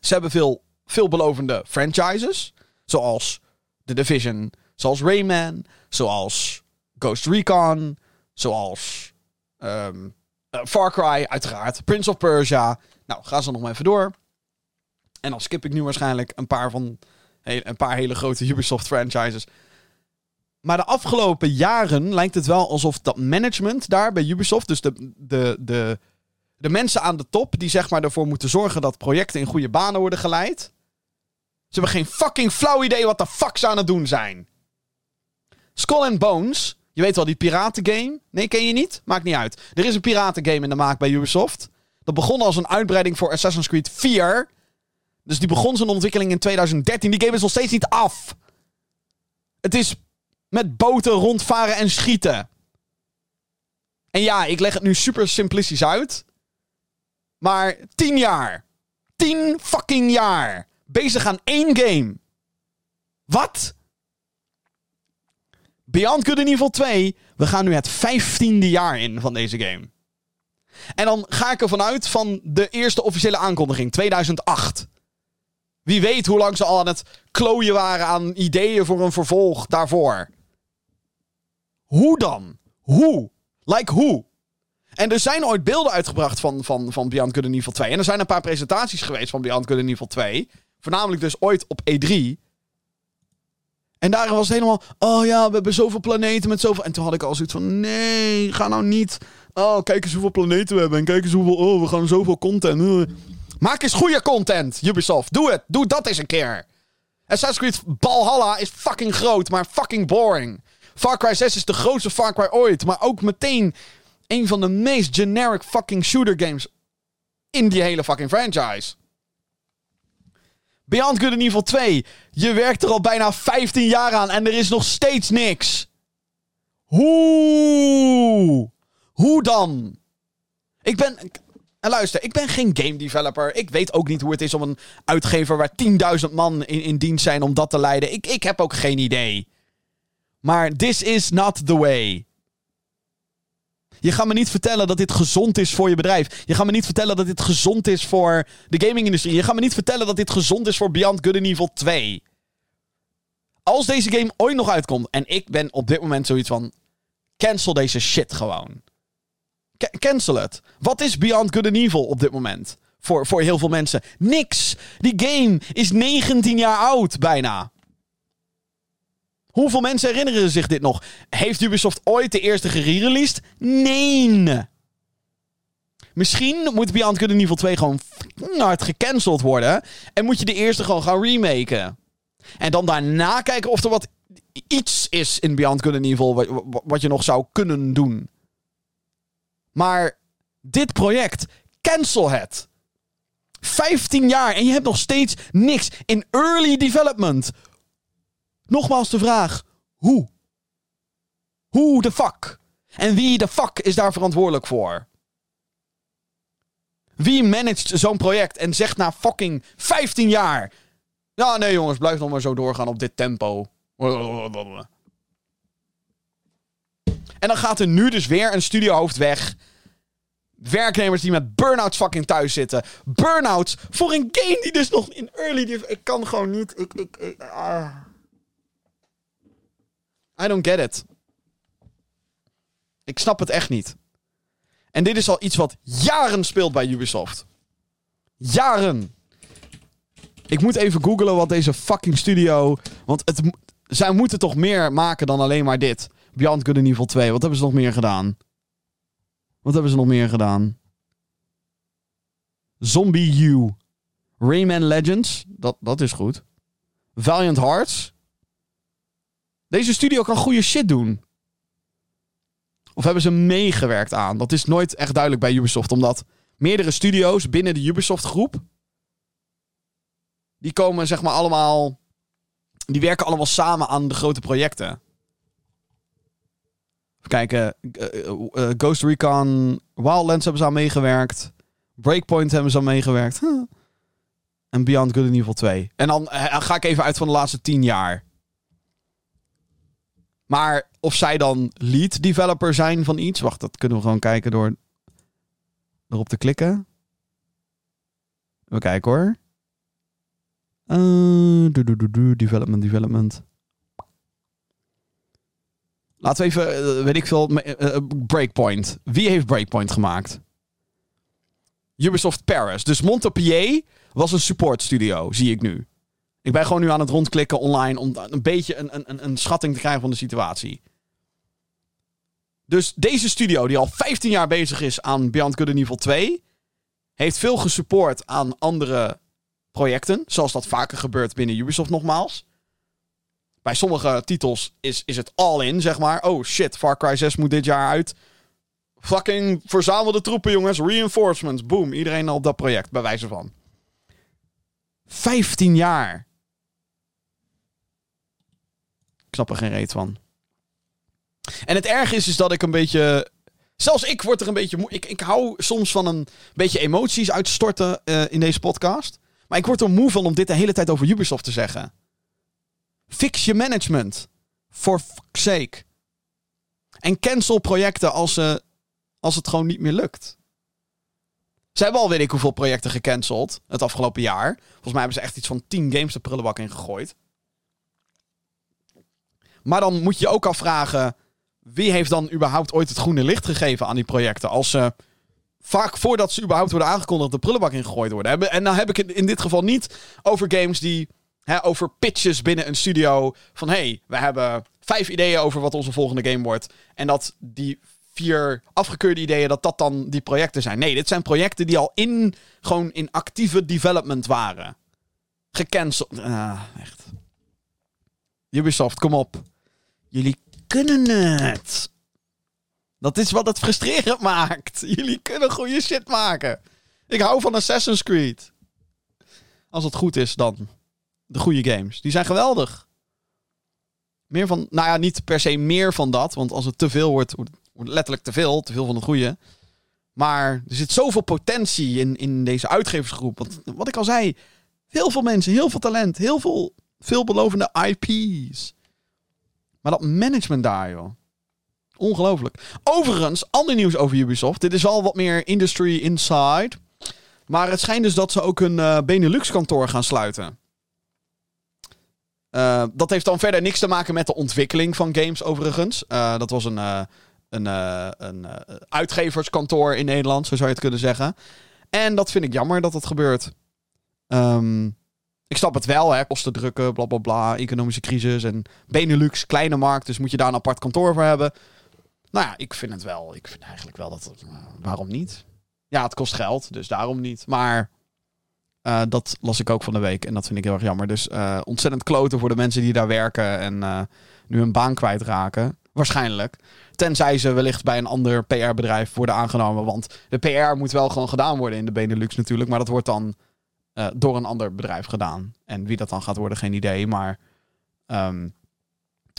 Ze hebben veel veelbelovende franchises. Zoals The Division... Zoals Rayman, zoals Ghost Recon, zoals um, uh, Far Cry, uiteraard. Prince of Persia. Nou, ga ze nog maar even door. En dan skip ik nu waarschijnlijk een paar, van, een paar hele grote Ubisoft franchises. Maar de afgelopen jaren lijkt het wel alsof dat management daar bij Ubisoft... dus de, de, de, de mensen aan de top die zeg maar ervoor moeten zorgen dat projecten in goede banen worden geleid... ze hebben geen fucking flauw idee wat de fuck ze aan het doen zijn. Skull and Bones. Je weet wel, die piratengame. Nee, ken je niet? Maakt niet uit. Er is een piratengame in de maak bij Ubisoft. Dat begon als een uitbreiding voor Assassin's Creed vier. Dus die begon zijn ontwikkeling in tweeduizend dertien. Die game is nog steeds niet af. Het is met boten rondvaren en schieten. En ja, ik leg het nu super simplistisch uit. Maar tien jaar. Tien fucking jaar. Bezig aan één game. Wat? Beyond Good and Evil twee. We gaan nu het vijftiende jaar in van deze game. En dan ga ik er vanuit van de eerste officiële aankondiging. tweeduizend acht. Wie weet hoe lang ze al aan het klooien waren aan ideeën voor een vervolg daarvoor. Hoe dan? Hoe? Like hoe? En er zijn ooit beelden uitgebracht van, van, van Beyond Good and Evil twee. En er zijn een paar presentaties geweest van Beyond Good and Evil twee... Voornamelijk dus ooit op E drie. En daar was het helemaal... Oh ja, we hebben zoveel planeten met zoveel... En toen had ik al zoiets van... Nee, ga nou niet... Oh, kijk eens hoeveel planeten we hebben. En kijk eens hoeveel... Oh, we gaan zoveel content. Uh. Maak eens goede content, Ubisoft. Doe het. Doe dat eens een keer. Assassin's Creed Valhalla is fucking groot, maar fucking boring. Far Cry zes is de grootste Far Cry ooit. Maar ook meteen... een van de meest generic fucking shooter games... in die hele fucking franchise. Beyond Good and Evil twee. Je werkt er al bijna vijftien jaar aan en er is nog steeds niks. Hoe? Hoe dan? Ik ben... En luister, ik ben geen game developer. Ik weet ook niet hoe het is om een uitgever waar tienduizend man in, in dienst zijn om dat te leiden. Ik, ik heb ook geen idee. Maar this is not the way. Je gaat me niet vertellen dat dit gezond is voor je bedrijf. Je gaat me niet vertellen dat dit gezond is voor de gamingindustrie. Je gaat me niet vertellen dat dit gezond is voor Beyond Good and Evil twee. Als deze game ooit nog uitkomt... En ik ben op dit moment zoiets van... Cancel deze shit gewoon. C- cancel het. Wat is Beyond Good and Evil op dit moment? Voor, voor heel veel mensen. Niks. Die game is negentien jaar oud bijna. Hoeveel mensen herinneren zich dit nog? Heeft Ubisoft ooit de eerste gerereleased? Nee. Misschien moet Beyond Good and Evil twee gewoon hard gecanceld worden. En moet je de eerste gewoon gaan remaken. En dan daarna kijken of er wat iets is in Beyond Good and Evil wat, wat je nog zou kunnen doen. Maar dit project, cancel het. vijftien jaar en je hebt nog steeds niks in early development. Nogmaals de vraag, hoe? Hoe de fuck? En wie de fuck is daar verantwoordelijk voor? Wie managt zo'n project en zegt na fucking vijftien jaar... Ja, nee jongens, blijf nog maar zo doorgaan op dit tempo. En dan gaat er nu dus weer een studiohoofd weg. Werknemers die met burn-outs fucking thuis zitten. Burn-outs voor een game die dus nog in early... Ik kan gewoon niet... Ik, ik, ik, ah. I don't get it. Ik snap het echt niet. En dit is al iets wat jaren speelt bij Ubisoft. Jaren. Ik moet even googlen wat deze fucking studio... Want het, zij moeten toch meer maken dan alleen maar dit. Beyond Good and Evil twee. Wat hebben ze nog meer gedaan? Wat hebben ze nog meer gedaan? Zombie U. Rayman Legends. Dat, dat is goed. Valiant Hearts. Deze studio kan goede shit doen. Of hebben ze meegewerkt aan? Dat is nooit echt duidelijk bij Ubisoft. Omdat meerdere studio's binnen de Ubisoft groep... Die komen zeg maar allemaal... Die werken allemaal samen aan de grote projecten. Even kijken. Ghost Recon Wildlands hebben ze aan meegewerkt. Breakpoint hebben ze aan meegewerkt. Huh. En Beyond Good and Evil twee. En dan ga ik even uit van de laatste tien jaar. Maar of zij dan lead developer zijn van iets... Wacht, dat kunnen we gewoon kijken door erop te klikken. Even kijken hoor. Uh, do, do, do, do, development, development. Laten we even, uh, weet ik veel, uh, uh, Breakpoint. Wie heeft Breakpoint gemaakt? Ubisoft Paris. Dus Montpellier was een support studio, zie ik nu. Ik ben gewoon nu aan het rondklikken online om een beetje een, een, een schatting te krijgen van de situatie. Dus deze studio, die al vijftien jaar bezig is aan Beyond Good and Evil twee, heeft veel gesupport aan andere projecten, zoals dat vaker gebeurt binnen Ubisoft nogmaals. Bij sommige titels is, is het all in, zeg maar. Oh shit, Far Cry zes moet dit jaar uit. Fucking verzamel de troepen, jongens. Reinforcements, boom. Iedereen op dat project, bij wijze van. vijftien jaar. Ik snap er geen reet van. En het erg is, is dat ik een beetje... Zelfs ik word er een beetje moe. Ik, ik hou soms van een beetje emoties uitstorten uh, in deze podcast. Maar ik word er moe van om dit de hele tijd over Ubisoft te zeggen. Fix je management. For fuck's sake. En cancel projecten als, uh, als het gewoon niet meer lukt. Ze hebben al weet ik hoeveel projecten gecanceld het afgelopen jaar. Volgens mij hebben ze echt iets van tien games de prullenbak in gegooid. Maar dan moet je ook afvragen... Wie heeft dan überhaupt ooit het groene licht gegeven aan die projecten? Als ze... Vaak voordat ze überhaupt worden aangekondigd de prullenbak ingegooid worden. En dan heb ik het in dit geval niet over games die... Hè, over pitches binnen een studio van... Hé, hey, we hebben vijf ideeën over wat onze volgende game wordt. En dat die vier afgekeurde ideeën, dat dat dan die projecten zijn. Nee, dit zijn projecten die al in... Gewoon in actieve development waren. Gecanceld. Ah, echt. Ubisoft, kom op. Jullie kunnen het. Dat is wat het frustrerend maakt. Jullie kunnen goede shit maken. Ik hou van Assassin's Creed. Als het goed is, dan. de goede games. Die zijn geweldig. Meer van, nou ja, niet per se meer van dat. Want als het te veel wordt, wordt het letterlijk te veel. Te veel van de goede. Maar er zit zoveel potentie in, in deze uitgeversgroep. Want wat ik al zei, heel veel mensen, heel veel talent, heel veel veelbelovende I P's. Maar dat management daar, joh. Ongelooflijk. Overigens, ander nieuws over Ubisoft. Dit is wel wat meer industry inside. Maar het schijnt dus dat ze ook hun uh, Benelux-kantoor gaan sluiten. Uh, dat heeft dan verder niks te maken met de ontwikkeling van games, overigens. Uh, dat was een, uh, een, uh, een uh, uitgeverskantoor in Nederland, zo zou je het kunnen zeggen. En dat vind ik jammer dat dat gebeurt. Um, ik snap het wel, hè. Kosten drukken, bla bla bla, economische crisis en Benelux, kleine markt, dus moet je daar een apart kantoor voor hebben. Nou ja, ik vind het wel. Ik vind eigenlijk wel dat... Uh, waarom niet? Ja, het kost geld, dus daarom niet. Maar... Uh, dat las ik ook van de week en dat vind ik heel erg jammer. Dus uh, ontzettend kloten voor de mensen die daar werken en uh, nu hun baan kwijtraken. Waarschijnlijk. Tenzij ze wellicht bij een ander P R-bedrijf worden aangenomen. Want de P R moet wel gewoon gedaan worden in de Benelux natuurlijk. Maar dat wordt dan uh, door een ander bedrijf gedaan. En wie dat dan gaat worden, geen idee. Maar um,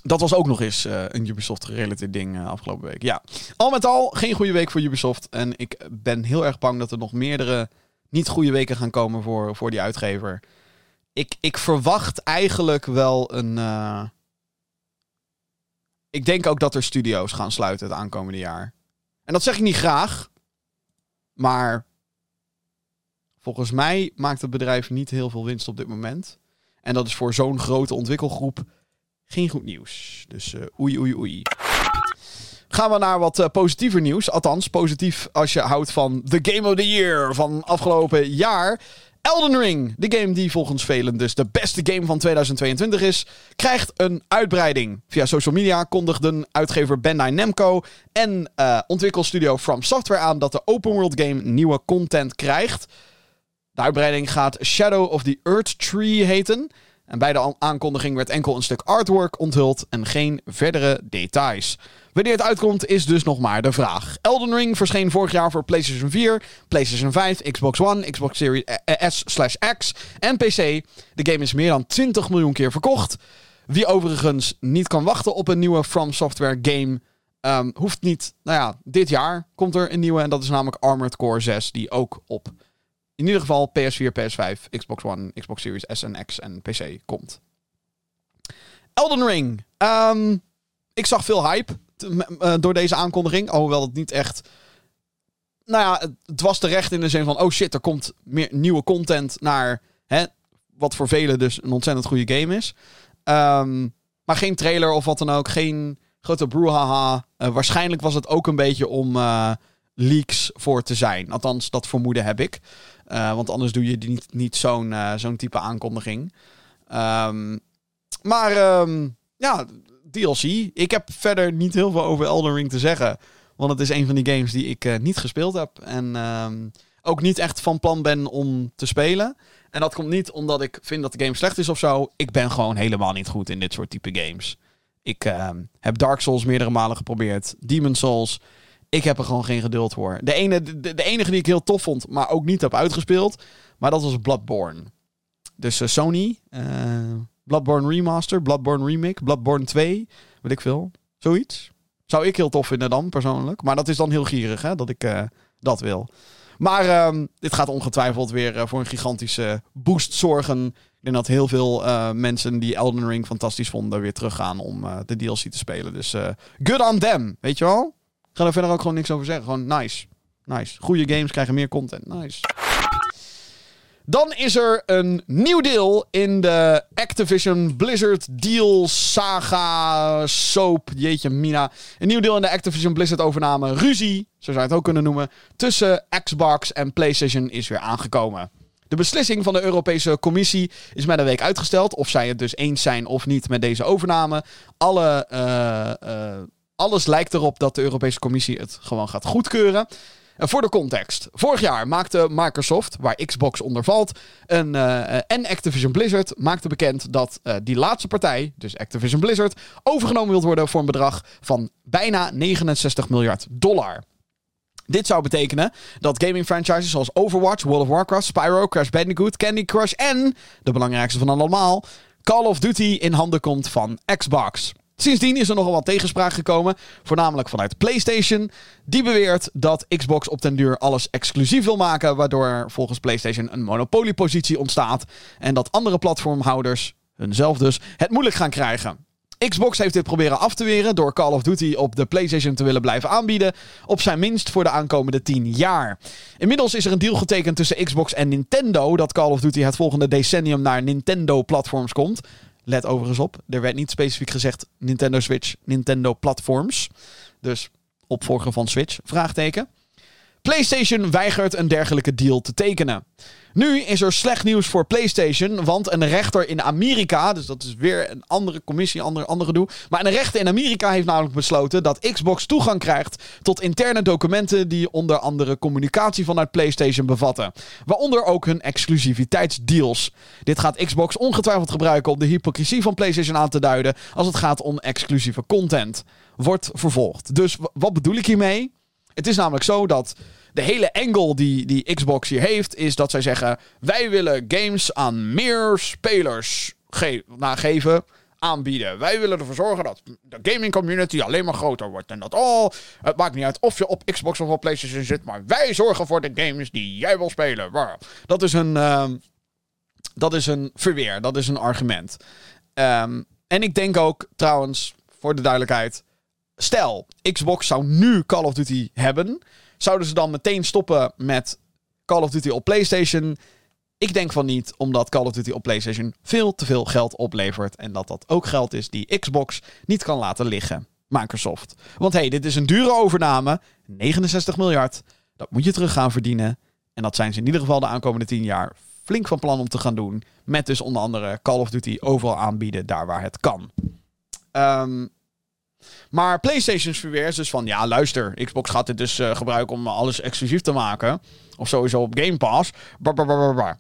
dat was ook nog eens uh, een Ubisoft-gerelateerd ding uh, afgelopen week. Ja, al met al geen goede week voor Ubisoft. En ik ben heel erg bang dat er nog meerdere... niet goede weken gaan komen voor, voor die uitgever. Ik, ik verwacht eigenlijk wel een... Uh... Ik denk ook dat er studio's gaan sluiten het aankomende jaar. En dat zeg ik niet graag. Maar... volgens mij maakt het bedrijf niet heel veel winst op dit moment. En dat is voor zo'n grote ontwikkelgroep geen goed nieuws. Dus uh, oei, oei, oei. Gaan we naar wat uh, positiever nieuws. Althans, positief als je houdt van de Game of the Year van afgelopen jaar. Elden Ring, de game die volgens velen dus de beste game van tweeduizend tweeëntwintig is, krijgt een uitbreiding. Via social media kondigden uitgever Bandai Namco en uh, ontwikkelstudio From Software aan dat de open world game nieuwe content krijgt. De uitbreiding gaat Shadow of the Earth Tree heten. En bij de aankondiging werd enkel een stuk artwork onthuld en geen verdere details. Wanneer het uitkomt is dus nog maar de vraag. Elden Ring verscheen vorig jaar voor PlayStation vier, PlayStation vijf, Xbox One, Xbox Series S/X en P C. De game is meer dan twintig miljoen keer verkocht. Wie overigens niet kan wachten op een nieuwe From Software game, um, hoeft niet. Nou ja, dit jaar komt er een nieuwe en dat is namelijk Armored Core zes, die ook op in ieder geval P S vier, P S vijf, Xbox One, Xbox Series S en X en P C komt. Elden Ring. Um, ik zag veel hype te, uh, door deze aankondiging. Alhoewel het niet echt... Nou ja, het, het was terecht in de zin van... Oh shit, er komt meer nieuwe content naar... Hè, wat voor velen dus een ontzettend goede game is. Um, maar geen trailer of wat dan ook. Geen grote brouhaha. Uh, waarschijnlijk was het ook een beetje om... Uh, leaks voor te zijn. Althans, dat vermoeden heb ik. Uh, want anders doe je niet, niet zo'n, uh, zo'n type aankondiging. Um, maar um, ja, D L C. Ik heb verder niet heel veel over Elden Ring te zeggen. Want het is een van die games die ik uh, niet gespeeld heb. En um, ook niet echt van plan ben om te spelen. En dat komt niet omdat ik vind dat de game slecht is of zo. Ik ben gewoon helemaal niet goed in dit soort type games. Ik uh, heb Dark Souls meerdere malen geprobeerd. Demon Souls... Ik heb er gewoon geen geduld voor. De, ene, de, de enige die ik heel tof vond, maar ook niet heb uitgespeeld... maar dat was Bloodborne. Dus uh, Sony, uh, Bloodborne Remaster, Bloodborne Remake, Bloodborne twee... weet ik veel, zoiets. Zou ik heel tof vinden dan, persoonlijk. Maar dat is dan heel gierig, hè, dat ik uh, dat wil. Maar uh, dit gaat ongetwijfeld weer uh, voor een gigantische boost zorgen. Ik denk dat heel veel uh, mensen die Elden Ring fantastisch vonden... weer teruggaan om uh, de D L C te spelen. Dus uh, good on them, weet je wel? Ik ga er verder ook gewoon niks over zeggen. Gewoon nice. Nice. Goede games krijgen meer content. Nice. Dan is er een nieuw deel in de Activision Blizzard deal saga soap. Jeetje mina. Een nieuw deel in de Activision Blizzard overname. Ruzie, zo zou je het ook kunnen noemen, tussen Xbox en PlayStation is weer aangekomen. De beslissing van de Europese Commissie is met een week uitgesteld. Of zij het dus eens zijn of niet met deze overname. Alle... Uh, uh, Alles lijkt erop dat de Europese Commissie het gewoon gaat goedkeuren. En voor de context. Vorig jaar maakte Microsoft, waar Xbox onder valt... Een, uh, en Activision Blizzard maakte bekend dat uh, die laatste partij... dus Activision Blizzard, overgenomen wil worden voor een bedrag van bijna negenenzestig miljard dollar. Dit zou betekenen dat gaming franchises zoals Overwatch, World of Warcraft, Spyro, Crash Bandicoot, Candy Crush en, de belangrijkste van allemaal, Call of Duty in handen komt van Xbox. Sindsdien is er nogal wat tegenspraak gekomen, voornamelijk vanuit PlayStation. Die beweert dat Xbox op den duur alles exclusief wil maken, waardoor er volgens PlayStation een monopoliepositie ontstaat en dat andere platformhouders, hunzelf dus, het moeilijk gaan krijgen. Xbox heeft dit proberen af te weren door Call of Duty op de PlayStation te willen blijven aanbieden, op zijn minst voor de aankomende tien jaar. Inmiddels is er een deal getekend tussen Xbox en Nintendo dat Call of Duty het volgende decennium naar Nintendo-platforms komt. Let overigens op, er werd niet specifiek gezegd Nintendo Switch, Nintendo platforms. Dus opvolger van Switch, vraagteken. PlayStation weigert een dergelijke deal te tekenen. Nu is er slecht nieuws voor PlayStation, want een rechter in Amerika, dus dat is weer een andere commissie, ander, ander gedoe, maar een rechter in Amerika heeft namelijk besloten dat Xbox toegang krijgt tot interne documenten die onder andere communicatie vanuit PlayStation bevatten, waaronder ook hun exclusiviteitsdeals. Dit gaat Xbox ongetwijfeld gebruiken om de hypocrisie van PlayStation aan te duiden als het gaat om exclusieve content. Wordt vervolgd. Dus w- wat bedoel ik hiermee? Het is namelijk zo dat de hele angle die, die Xbox hier heeft, is dat zij zeggen, wij willen games aan meer spelers ge- nageven, aanbieden. Wij willen ervoor zorgen dat de gaming community alleen maar groter wordt. En dat, oh, het maakt niet uit of je op Xbox of op PlayStation zit, maar wij zorgen voor de games die jij wil spelen. Dat is een, uh, dat is een verweer, dat is een argument. Um, en ik denk ook, trouwens, voor de duidelijkheid, stel, Xbox zou nu Call of Duty hebben, zouden ze dan meteen stoppen met Call of Duty op PlayStation? Ik denk van niet, omdat Call of Duty op PlayStation veel te veel geld oplevert en dat dat ook geld is die Xbox niet kan laten liggen, Microsoft. Want hé, hey, dit is een dure overname, negenenzestig miljard, dat moet je terug gaan verdienen. En dat zijn ze in ieder geval de aankomende tien jaar flink van plan om te gaan doen, met dus onder andere Call of Duty overal aanbieden, daar waar het kan. Ehm... Um, Maar PlayStation's verweer is dus van, ja luister, Xbox gaat dit dus uh, gebruiken om alles exclusief te maken. Of sowieso op Game Pass. Bar, bar, bar, bar.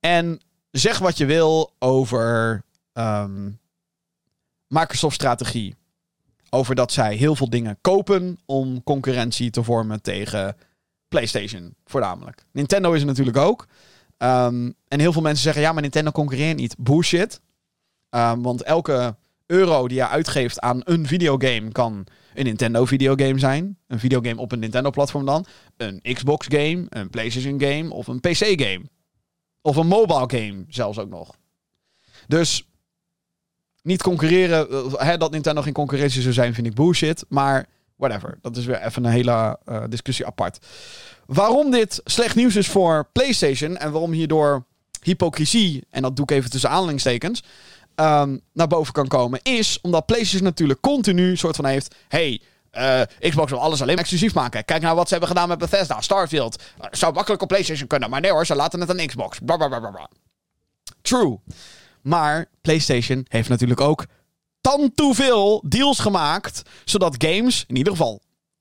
En zeg wat je wil over um, Microsoft's strategie. Over dat zij heel veel dingen kopen om concurrentie te vormen tegen PlayStation voornamelijk. Nintendo is het natuurlijk ook. Um, en heel veel mensen zeggen, ja maar Nintendo concurreert niet. Bullshit. Um, want elke euro die je uitgeeft aan een videogame kan een Nintendo-videogame zijn. Een videogame op een Nintendo-platform dan. Een Xbox-game, een PlayStation-game of een P C-game. Of een mobile-game zelfs ook nog. Dus niet concurreren, hè, dat Nintendo geen concurrentie zou zijn vind ik bullshit. Maar whatever, dat is weer even een hele uh, discussie apart. Waarom dit slecht nieuws is voor PlayStation en waarom hierdoor hypocrisie, en dat doe ik even tussen aanhalingstekens, Um, naar boven kan komen, is omdat PlayStation natuurlijk continu soort van heeft, hey, uh, Xbox wil alles alleen maar exclusief maken. Kijk nou wat ze hebben gedaan met Bethesda, Starfield. Uh, zou makkelijk op PlayStation kunnen, maar nee hoor, ze laten het aan Xbox. Blablabla. True. Maar PlayStation heeft natuurlijk ook tantoeveel deals gemaakt, zodat games, in ieder geval,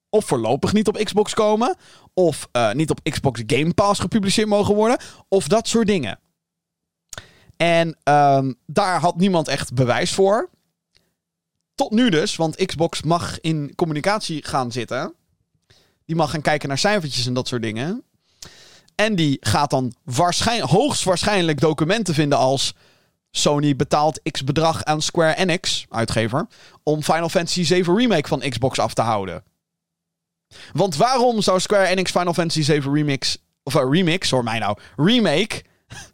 of voorlopig niet op Xbox komen, of uh, niet op Xbox Game Pass gepubliceerd mogen worden, of dat soort dingen. En um, daar had niemand echt bewijs voor. Tot nu dus, want Xbox mag in communicatie gaan zitten. Die mag gaan kijken naar cijfertjes en dat soort dingen. En die gaat dan waarschijn- hoogstwaarschijnlijk documenten vinden als Sony betaalt x bedrag aan Square Enix, uitgever, om Final Fantasy zeven Remake van Xbox af te houden. Want waarom zou Square Enix Final Fantasy zeven Remix, of uh, Remix, hoor mij nou, Remake,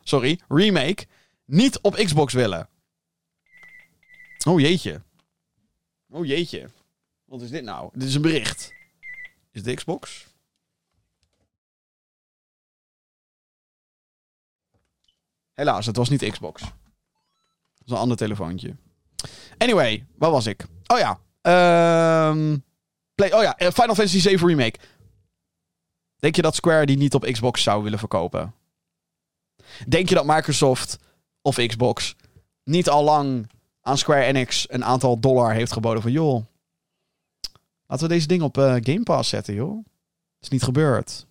sorry, Remake, niet op Xbox willen. Oh jeetje. Oh jeetje. Wat is dit nou? Dit is een bericht. Is dit Xbox? Helaas, het was niet Xbox. Het was een ander telefoontje. Anyway, waar was ik? Oh ja. Um, play, oh ja, Final Fantasy zeven Remake. Denk je dat Square die niet op Xbox zou willen verkopen? Denk je dat Microsoft of Xbox niet al lang aan Square Enix een aantal dollar heeft geboden van, joh, laten we deze ding op uh, Game Pass zetten, joh. Dat is niet gebeurd.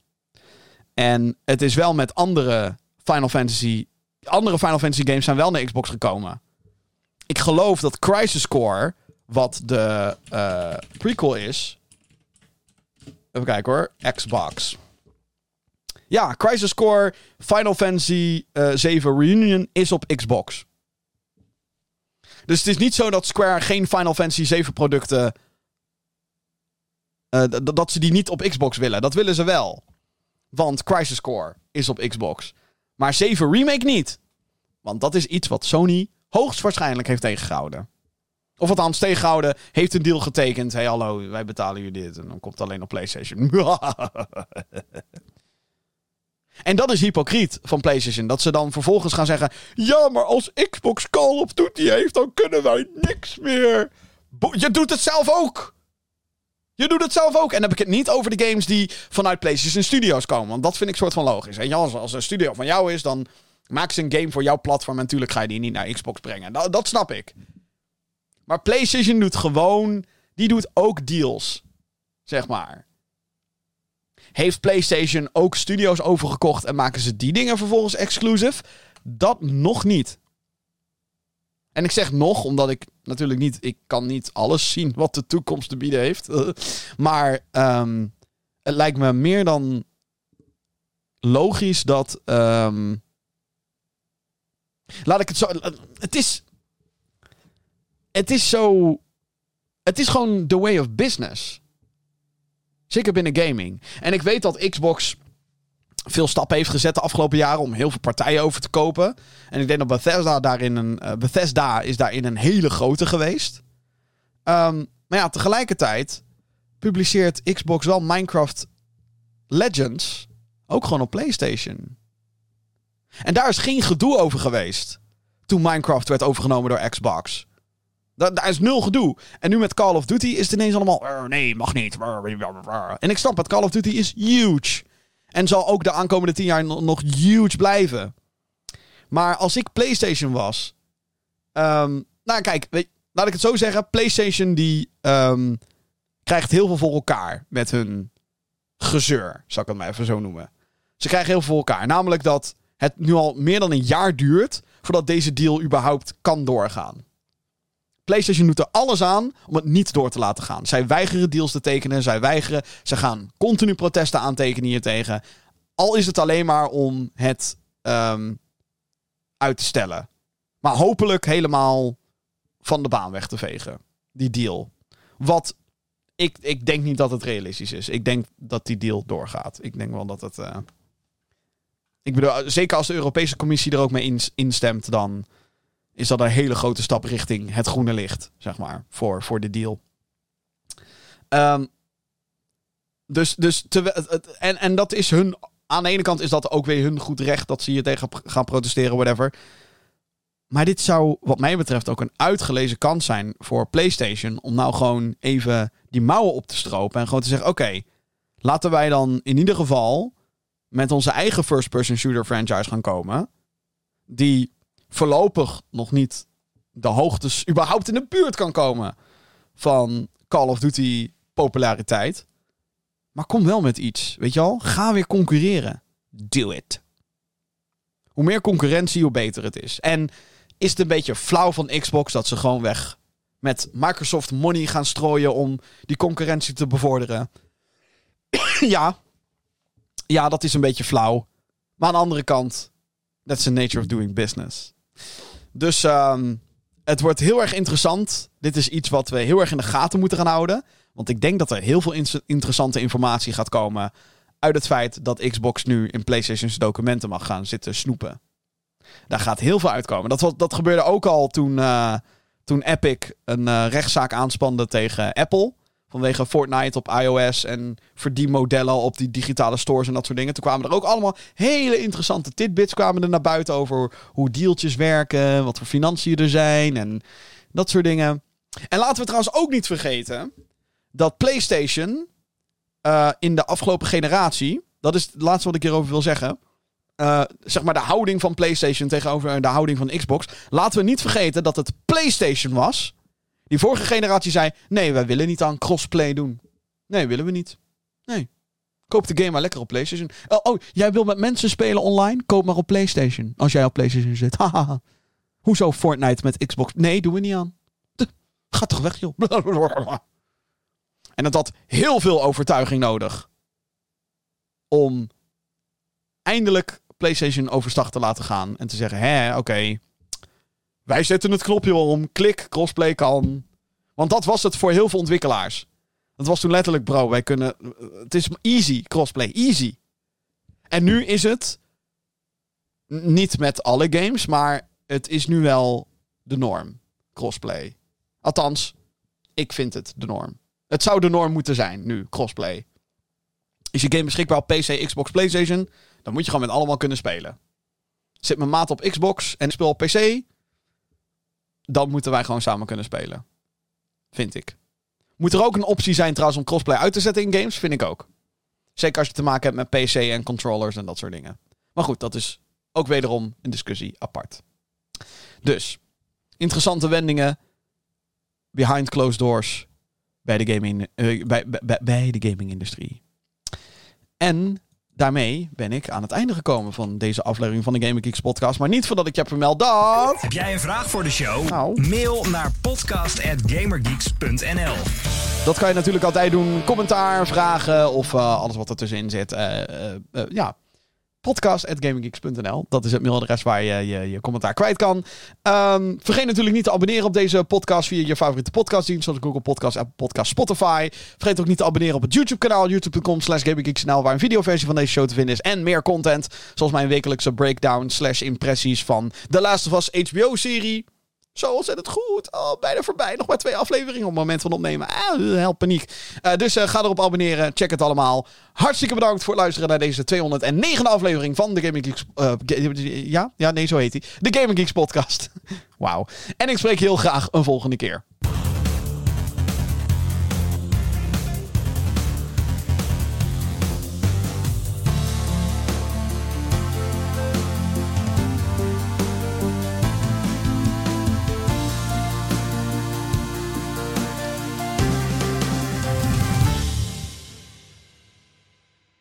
En het is wel met andere Final Fantasy... Andere Final Fantasy games zijn wel naar Xbox gekomen. Ik geloof dat Crisis Core, wat de uh, prequel is, Even kijken hoor. Xbox. Ja, Crisis Core Final Fantasy uh, zeven Reunion is op Xbox. Dus het is niet zo dat Square geen Final Fantasy zeven producten... Uh, d- dat ze die niet op Xbox willen. Dat willen ze wel. Want Crisis Core is op Xbox. Maar zeven Remake niet. Want dat is iets wat Sony hoogstwaarschijnlijk heeft tegengehouden. Of wat anders tegengehouden, heeft een deal getekend. Hé, hey, hallo, wij betalen jullie dit. En dan komt het alleen op PlayStation. En dat is hypocriet van PlayStation. Dat ze dan vervolgens gaan zeggen... Ja, maar als Xbox Call of Duty heeft, dan kunnen wij niks meer. Bo- Je doet het zelf ook. Je doet het zelf ook. En dan heb ik het niet over de games die vanuit PlayStation Studios komen. Want dat vind ik soort van logisch. En als, als een studio van jou is, dan maak ze een game voor jouw platform. En natuurlijk ga je die niet naar Xbox brengen. Dat, dat snap ik. Maar PlayStation doet gewoon... Die doet ook deals. Zeg maar. Heeft PlayStation ook studio's overgekocht... en maken ze die dingen vervolgens exclusief? Dat nog niet. En ik zeg nog, omdat ik natuurlijk niet... Ik kan niet alles zien wat de toekomst te bieden heeft. Maar um, het lijkt me meer dan logisch dat... Um, laat ik het zo... Het is... Het is zo... Het is gewoon the way of business. Zeker binnen gaming. En ik weet dat Xbox veel stappen heeft gezet de afgelopen jaren... om heel veel partijen over te kopen. En ik denk dat Bethesda daarin een, uh, Bethesda is daarin een hele grote geweest. Um, maar ja, tegelijkertijd... publiceert Xbox wel Minecraft Legends... ook gewoon op PlayStation. En daar is geen gedoe over geweest... toen Minecraft werd overgenomen door Xbox... Daar is nul gedoe. En nu met Call of Duty is het ineens allemaal... Uh, nee, mag niet. En ik snap het. Call of Duty is huge. En zal ook de aankomende tien jaar nog huge blijven. Maar als ik PlayStation was... Um, nou, kijk. Weet, laat ik het zo zeggen. PlayStation die um, krijgt heel veel voor elkaar. Met hun gezeur. Zal ik het maar even zo noemen. Ze krijgen heel veel voor elkaar. Namelijk dat het nu al meer dan een jaar duurt... voordat deze deal überhaupt kan doorgaan. PlayStation doet er alles aan om het niet door te laten gaan. Zij weigeren deals te tekenen. Zij weigeren. Ze gaan continu protesten aantekenen hiertegen. Al is het alleen maar om het um, uit te stellen. Maar hopelijk helemaal van de baan weg te vegen. Die deal. Wat ik, ik denk niet dat het realistisch is. Ik denk dat die deal doorgaat. Ik denk wel dat het... Uh... Ik bedoel, zeker als de Europese Commissie er ook mee instemt, dan... is dat een hele grote stap richting het groene licht, zeg maar, voor, voor de deal. Um, dus, dus te, en, en dat is hun... Aan de ene kant is dat ook weer hun goed recht... dat ze hier tegen gaan protesteren, whatever. Maar dit zou, wat mij betreft... ook een uitgelezen kans zijn voor PlayStation... om nou gewoon even die mouwen op te stropen... en gewoon te zeggen, oké... Okay, laten wij dan in ieder geval... met onze eigen first-person shooter franchise gaan komen... die... voorlopig nog niet de hoogtes überhaupt in de buurt kan komen van Call of Duty populariteit. Maar kom wel met iets, weet je al? Ga weer concurreren. Do it. Hoe meer concurrentie, hoe beter het is. En is het een beetje flauw van Xbox dat ze gewoon weg met Microsoft money gaan strooien om die concurrentie te bevorderen? Ja. Ja, dat is een beetje flauw. Maar aan de andere kant... That's the nature of doing business. Dus um, het wordt heel erg interessant. Dit is iets wat we heel erg in de gaten moeten gaan houden. Want ik denk dat er heel veel in- interessante informatie gaat komen... uit het feit dat Xbox nu in PlayStation's documenten mag gaan zitten snoepen. Daar gaat heel veel uitkomen. Dat, dat gebeurde ook al toen, uh, toen Epic een uh, rechtszaak aanspande tegen Apple... vanwege Fortnite op iOS en verdienmodellen op die digitale stores en dat soort dingen. Toen kwamen er ook allemaal hele interessante tidbits kwamen er naar buiten over hoe dealtjes werken, wat voor financiën er zijn en dat soort dingen. En laten we trouwens ook niet vergeten dat PlayStation uh, in de afgelopen generatie, dat is het laatste wat ik hierover wil zeggen, uh, zeg maar de houding van PlayStation tegenover de houding van Xbox. Laten we niet vergeten dat het PlayStation was... Die vorige generatie zei... Nee, wij willen niet aan crossplay doen. Nee, willen we niet. Nee. Koop de game maar lekker op PlayStation. Oh, oh jij wil met mensen spelen online? Koop maar op PlayStation. Als jij op PlayStation zit. Haha. Hoezo Fortnite met Xbox? Nee, doen we niet aan. Ga toch weg, joh. En dat had heel veel overtuiging nodig om eindelijk PlayStation overstag te laten gaan. En te zeggen, hé, oké. Okay, wij zetten het knopje om. Klik, crossplay kan. Want dat was het voor heel veel ontwikkelaars. Dat was toen letterlijk, bro, wij kunnen... Het is easy, crossplay, easy. En nu is het... Niet met alle games, maar het is nu wel de norm. Crossplay. Althans, ik vind het de norm. Het zou de norm moeten zijn nu, crossplay. Is je game beschikbaar op P C, Xbox, PlayStation... Dan moet je gewoon met allemaal kunnen spelen. Zit mijn maat op Xbox en ik speel op P C... Dan moeten wij gewoon samen kunnen spelen. Vind ik. Moet er ook een optie zijn trouwens om crossplay uit te zetten in games? Vind ik ook. Zeker als je te maken hebt met P C en controllers en dat soort dingen. Maar goed, dat is ook wederom een discussie apart. Dus, interessante wendingen. Behind closed doors. Bij de, gaming, uh, bij, bij, bij de gaming-industrie. En daarmee ben ik aan het einde gekomen van deze aflevering van de GamerGeeks podcast. Maar niet voordat ik je heb vermeld dat... Heb jij een vraag voor de show? Nou. Mail naar podcast at gamergeeks dot n l. Dat kan je natuurlijk altijd doen. Commentaar, vragen of uh, alles wat er tussenin zit. Uh, uh, uh, ja, podcast at gamergeeks dot n l. Dat is het mailadres waar je je, je commentaar kwijt kan. Um, vergeet natuurlijk niet te abonneren op deze podcast via je favoriete podcastdienst, zoals Google Podcast, Apple Podcast, Spotify. Vergeet ook niet te abonneren op het YouTube-kanaal, youtube dot com slash gamergeeks dot n l, waar een videoversie van deze show te vinden is en meer content, zoals mijn wekelijkse breakdown slash impressies van The Last of Us H B O-serie. Zo ontzettend goed. Oh, bijna voorbij. Nog maar twee afleveringen op het moment van opnemen. Ah, help paniek. Uh, dus uh, ga erop abonneren. Check het allemaal. Hartstikke bedankt voor het luisteren naar deze tweehonderdnegende aflevering van de Gaming Geeks... Uh, ge- ja? Ja, nee, zo heet hij. De Gaming Geeks podcast. Wauw. En ik spreek heel graag een volgende keer.